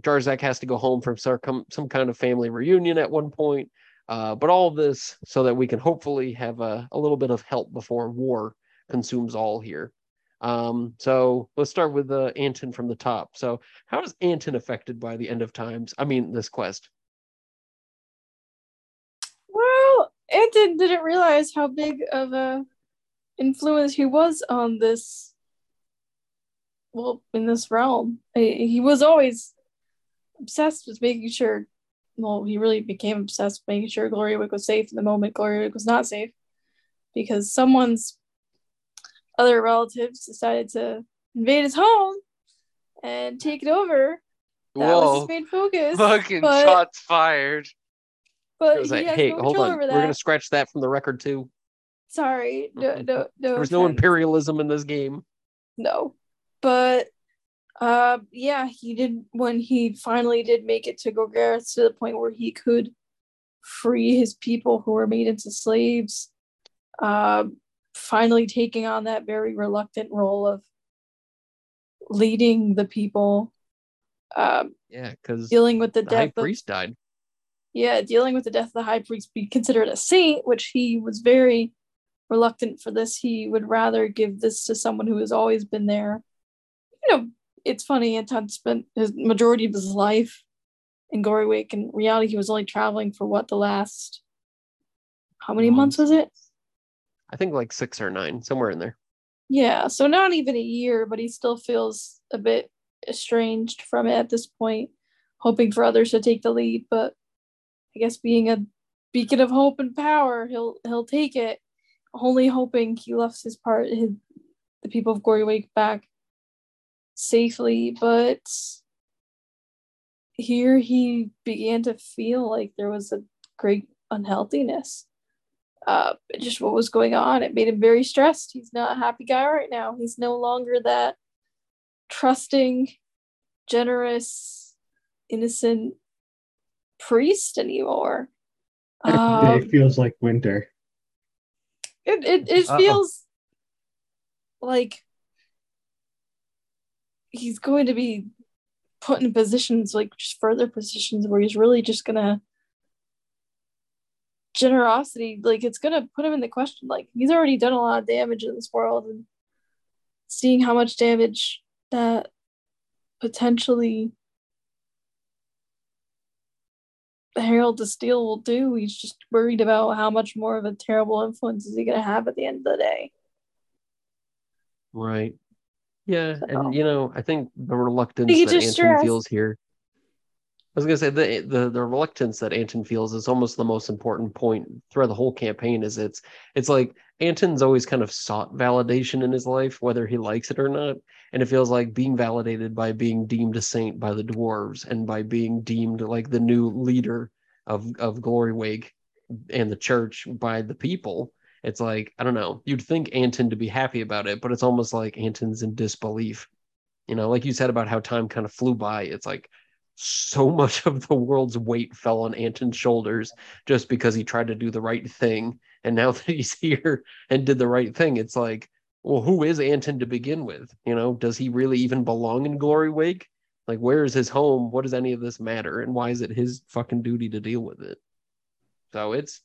Jarzak has to go home from some kind of family reunion at one point. But all this so that we can hopefully have a little bit of help before war consumes all here. So let's start with Anton from the top. So how is Anton affected by the end of times? I mean, this quest. Well, Anton didn't realize how big of a influence he was on this, well, in this realm. He was always obsessed with making sure, well, he really became obsessed with making sure Glorywake was safe. In the moment Glorywake was not safe, because someone's other relatives decided to invade his home and take it over. That was his main focus. Fucking shots fired. But was like, hey, hold on. We're going to scratch that from the record, too. Sorry. No. There was no imperialism in this game. No. But, he did, when he finally did make it to Gorgareth to the point where he could free his people who were made into slaves, finally taking on that very reluctant role of leading the people. Because dealing with the death, high priest died. Yeah, dealing with the death of the high priest, be considered a saint, which he was very reluctant for this. He would rather give this to someone who has always been there. You know, it's funny, Anton spent his majority of his life in Glorywake. In reality, he was only traveling for what, the last, how many months was it? I think like 6 or 9, somewhere in there. Yeah, so not even a year, but he still feels a bit estranged from it at this point, hoping for others to take the lead, but I guess being a beacon of hope and power, he'll take it, only hoping he left his part, the people of Glorywake back safely. But here he began to feel like there was a great unhealthiness, just what was going on. It made him very stressed. He's not a happy guy right now. He's no longer that trusting, generous, innocent priest anymore. It feels like winter. It feels like he's going to be put in positions, like just further positions, where he's really just gonna generosity, like it's gonna put him in the question. Like, he's already done a lot of damage in this world, and seeing how much damage that potentially the Herald of Steel will do. He's just worried about how much more of a terrible influence is he going to have at the end of the day. Right. Yeah, so. And you know, I think the reluctance that Anton feels here. I was going to say the reluctance that Anton feels is almost the most important point throughout the whole campaign. Is it's like Anton's always kind of sought validation in his life, whether he likes it or not, and it feels like being validated by being deemed a saint by the dwarves and by being deemed like the new leader of Glorywake and the church by the people. It's like, I don't know. You'd think Anton to be happy about it, but it's almost like Anton's in disbelief. You know, like you said about how time kind of flew by. It's like, so much of the world's weight fell on Anton's shoulders just because he tried to do the right thing. And now that he's here and did the right thing, it's like, well, who is Anton to begin with? You know, does he really even belong in Glorywake? Like, where is his home? What does any of this matter? And why is it his fucking duty to deal with it? So it's,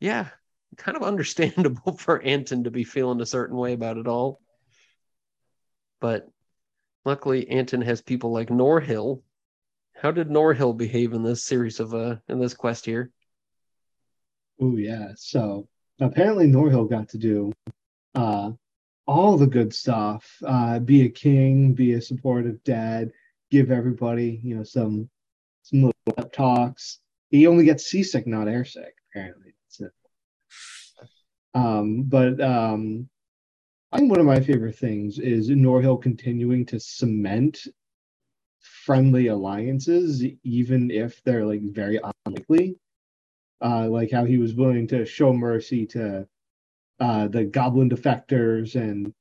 yeah, kind of understandable for Anton to be feeling a certain way about it all. But luckily, Anton has people like Norhill. How did Norhill behave in this series of in this quest here? Oh yeah, so apparently Norhill got to do all the good stuff. Be a king, be a supportive dad, give everybody, you know, some little pep talks. He only gets seasick, not airsick. Apparently, that's it. But I think one of my favorite things is Norhill continuing to cement friendly alliances, even if they're like very unlikely, like how he was willing to show mercy to the goblin defectors and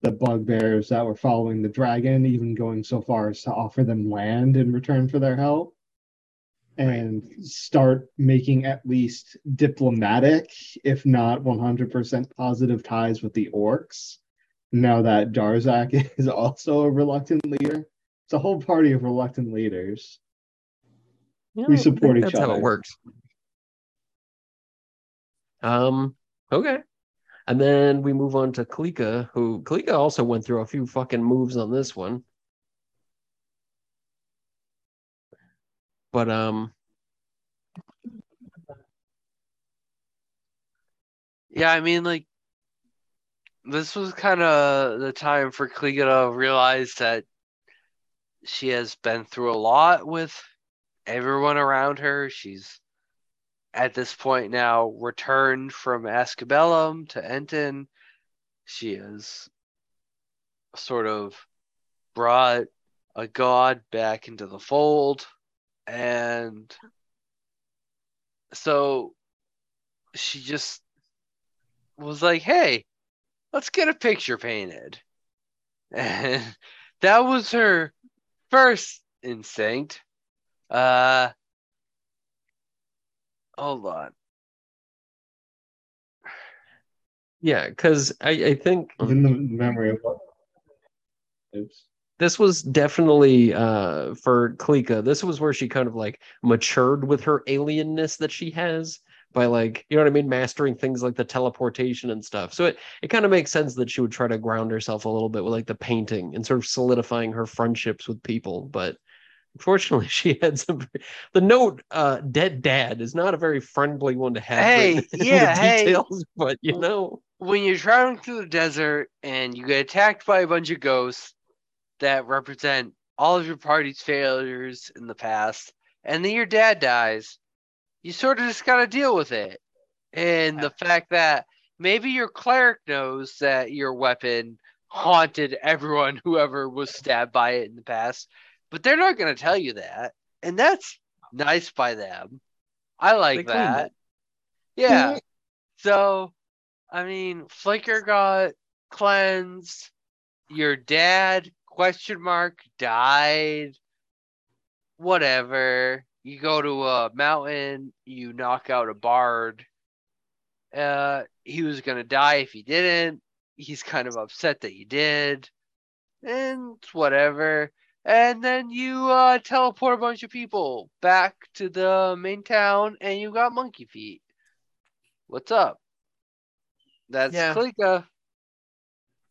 the bugbears that were following the dragon, even going so far as to offer them land in return for their help, and start making at least diplomatic, if not 100% positive ties with the orcs, now that Jarzak is also a reluctant leader. It's a whole party of reluctant leaders. Yeah, we support each other. That's how it works. Okay. And then we move on to Kleeka, who also went through a few fucking moves on this one. But yeah, I mean, like, this was kind of the time for Kleeka to realize that she has been through a lot with everyone around her. She's at this point now returned from Ascabellum to Anton. She has sort of brought a god back into the fold. And so she just was like, hey, let's get a picture painted. And that was her first instinct. Hold on. Yeah, because I think in the memory of what? Oops. This was definitely for Kleeka. This was where she kind of like matured with her alienness that she has by, like, you know what I mean, mastering things like the teleportation and stuff. So it kind of makes sense that she would try to ground herself a little bit with like the painting and sort of solidifying her friendships with people. But unfortunately, she had some. The note, dead dad, is not a very friendly one to have. Hey, yeah, details, hey. But you know, when you're traveling through the desert and you get attacked by a bunch of ghosts that represent all of your party's failures in the past, and then your dad dies, you sort of just got to deal with it. And the fact that maybe your cleric knows that your weapon haunted everyone whoever was stabbed by it in the past, but they're not going to tell you that. And that's nice by them. I like that. Yeah. So, I mean, Flicker got cleansed. Your dad... ? Died. Whatever. You go to a mountain. You knock out a bard. He was going to die if he didn't. He's kind of upset that he did. And whatever. And then you teleport a bunch of people back to the main town. And you got monkey feet. What's up? That's Kleeka.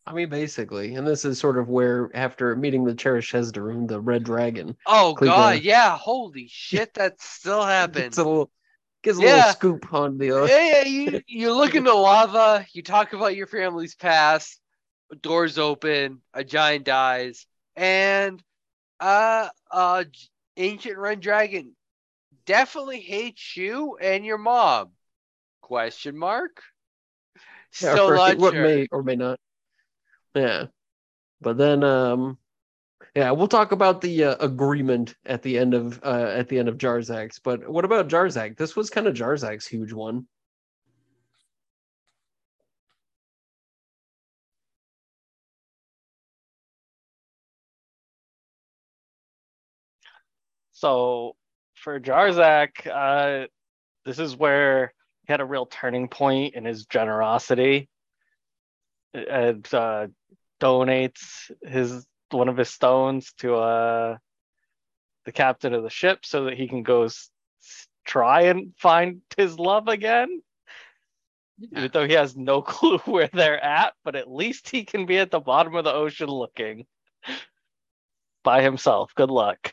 I mean, basically, and this is sort of where, after meeting the Cherish Hezdaroon, the Red Dragon. Oh, Kleeka, God, yeah, holy shit, that still happens. Gets a little scoop on the... Yeah, you look into lava, you talk about your family's past, doors open, a giant dies, and ancient Red Dragon definitely hates you and your mom. ? Yeah, so much. What may or may not. Yeah, but then, we'll talk about the agreement at the end of Jarzak's. But what about Jarzak? This was kind of Jarzak's huge one. So for Jarzak, this is where he had a real turning point in his generosity. Donates one of his stones to the captain of the ship so that he can go try and find his love again. Yeah. Even though he has no clue where they're at, but at least he can be at the bottom of the ocean looking by himself. Good luck.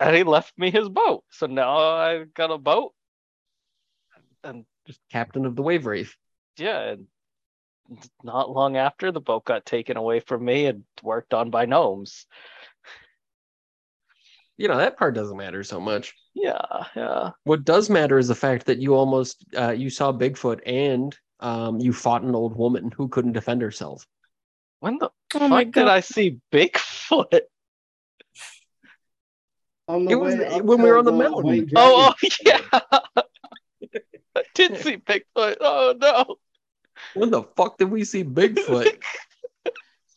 And he left me his boat, so now I've got a boat. And just captain of the wave wraith. Yeah. Not long after, the boat got taken away from me and worked on by gnomes. You know, that part doesn't matter so much. Yeah. What does matter is the fact that you almost, you saw Bigfoot and you fought an old woman who couldn't defend herself. When the fuck did I see Bigfoot? When we were on the mountain. Oh, yeah. I did see Bigfoot. Oh, no. When the fuck did we see Bigfoot?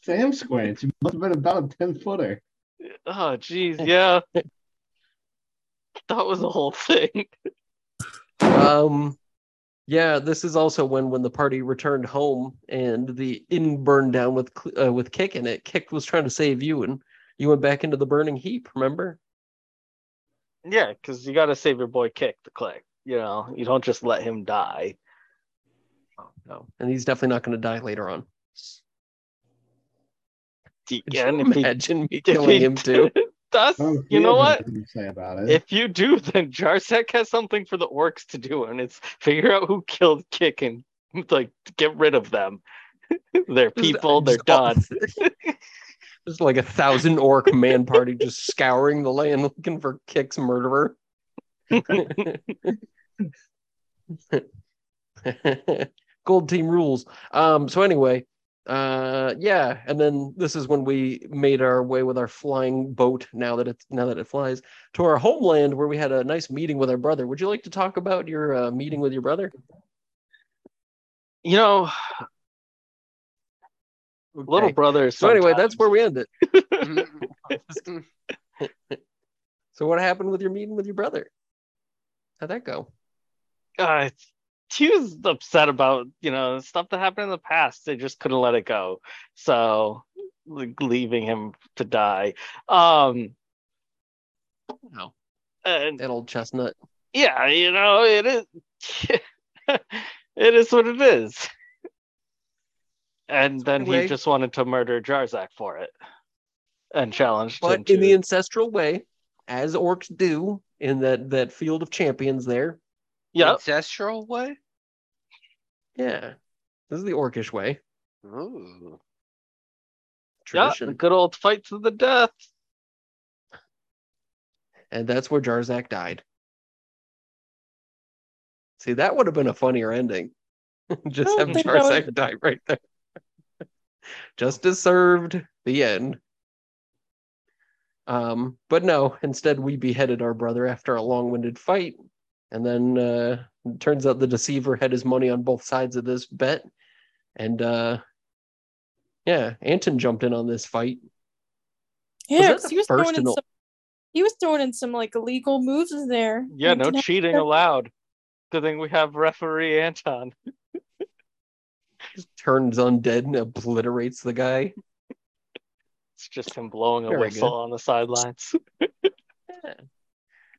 Sam Squinch. It must have been about a 10-footer. Oh, jeez, yeah. That was the whole thing. Yeah, this is also when the party returned home and the inn burned down with Kick in it. Kick was trying to save you, and you went back into the burning heap, remember? Yeah, because you got to save your boy Kick the Click. You know, you don't just let him die. Oh, no. And he's definitely not going to die later on. Imagine me killing him too. You know what? If you do, then Jarzak has something for the orcs to do, and it's figure out who killed Kick and Like, get rid of them. They're people, they're done. There's like 1,000 orc man party just scouring the land looking for Kick's murderer. Gold team rules. So anyway, yeah, and then this is when we made our way with our flying boat, now that it flies, to our homeland, where we had a nice meeting with our brother. Would you like to talk about your meeting with your brother? You know, okay. Little brothers. So anyway, that's where we end it. So what happened with your meeting with your brother? How'd that go? He was upset about, you know, stuff that happened in the past. They just couldn't let it go. So, like, leaving him to die. No. And that old chestnut. Yeah, you know, it is. It is what it is. And then he just wanted to murder Jarzak for it, and challenged him. But in the ancestral way, as orcs do in that field of champions there. Yeah, ancestral way. Yeah, this is the orcish way. Ooh, tradition. Yep, good old fight to the death. And that's where Jarzak died. See, that would have been a funnier ending. Just have Jarzak die right there. Justice served, the end. But no, instead we beheaded our brother after a long-winded fight, and then it turns out the deceiver had his money on both sides of this bet, and yeah, Anton jumped in on this fight. Yeah, because he was throwing in some like illegal moves there. Yeah, no cheating allowed. Good thing we have referee Anton. Just turns undead and obliterates the guy. It's just him blowing a whistle on the sidelines. Yeah.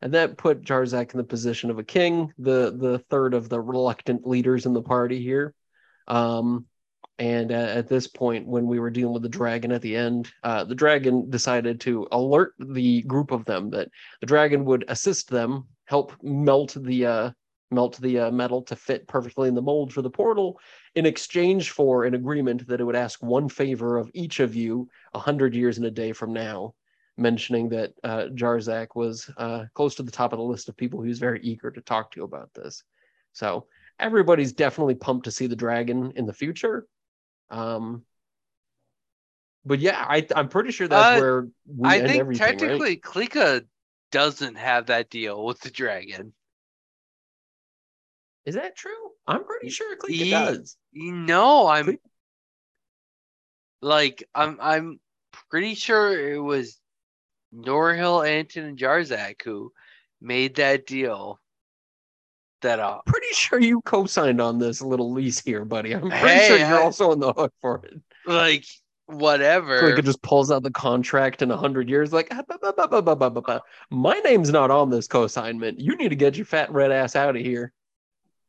And that put Jarzak in the position of a king, the third of the reluctant leaders in the party here. And at this point, when we were dealing with the dragon at the end, the dragon decided to alert the group of them that the dragon would assist them, help melt the metal to fit perfectly in the mold for the portal, in exchange for an agreement that it would ask one favor of each of you 100 years and a day from now, mentioning that Jarzak was close to the top of the list of people who's very eager to talk to you about this. So everybody's definitely pumped to see the dragon in the future. But yeah, I'm pretty sure that's where we I end think everything, technically, right? Kleeka doesn't have that deal with the dragon. Is that true? I'm pretty sure Kleeka does. No, I'm pretty sure it was Norhill, Anton, and Jarzak who made that deal. That I'm pretty sure you co-signed on this little lease here, buddy. I'm pretty sure you're also on the hook for it. Like, whatever. Kleeka just pulls out the contract in 100 years, like, my name's not on this co-signment. You need to get your fat red ass out of here.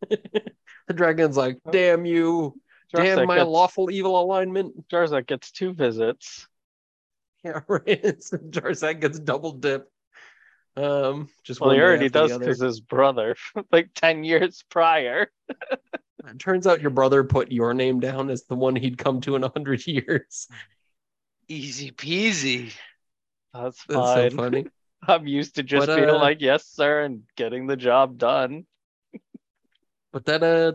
The dragon's like, damn you, damn my lawful evil alignment. Jarzak gets 2 visits. Yeah, right. So Jarzak gets double dip. Well, he already does because his brother, like 10 years prior. It turns out your brother put your name down as the one he'd come to in 100 years. Easy peasy. That's so funny. I'm used to just being like, yes, sir, and getting the job done. But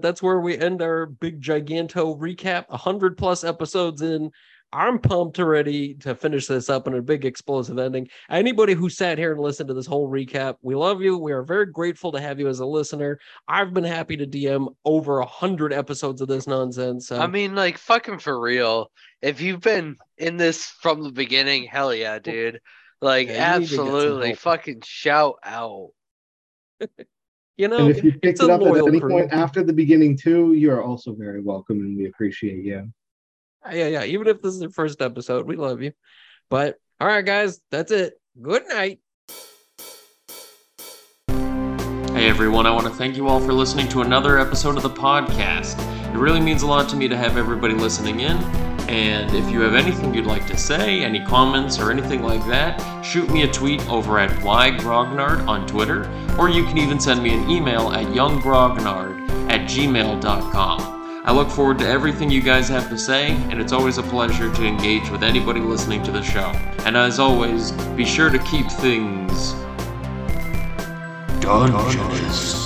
that's where we end our big giganto recap. 100+ episodes in. I'm pumped already to finish this up in a big explosive ending. Anybody who sat here and listened to this whole recap, we love you. We are very grateful to have you as a listener. I've been happy to DM over 100 episodes of this nonsense. So. I mean, like, fucking for real. If you've been in this from the beginning, hell yeah, dude. Like, yeah, absolutely fucking shout out. You know, and if you picked it up at any point after the beginning too, you're also very welcome, and we appreciate you. Yeah. Even if this is your first episode, we love you. But all right, guys, that's it. Good night. Hey everyone, I want to thank you all for listening to another episode of the podcast. It really means a lot to me to have everybody listening in. And if you have anything you'd like to say, any comments or anything like that, shoot me a tweet over at YGrognard on Twitter, or you can even send me an email at younggrognard@gmail.com. I look forward to everything you guys have to say, and it's always a pleasure to engage with anybody listening to the show. And as always, be sure to keep things... Dungeons.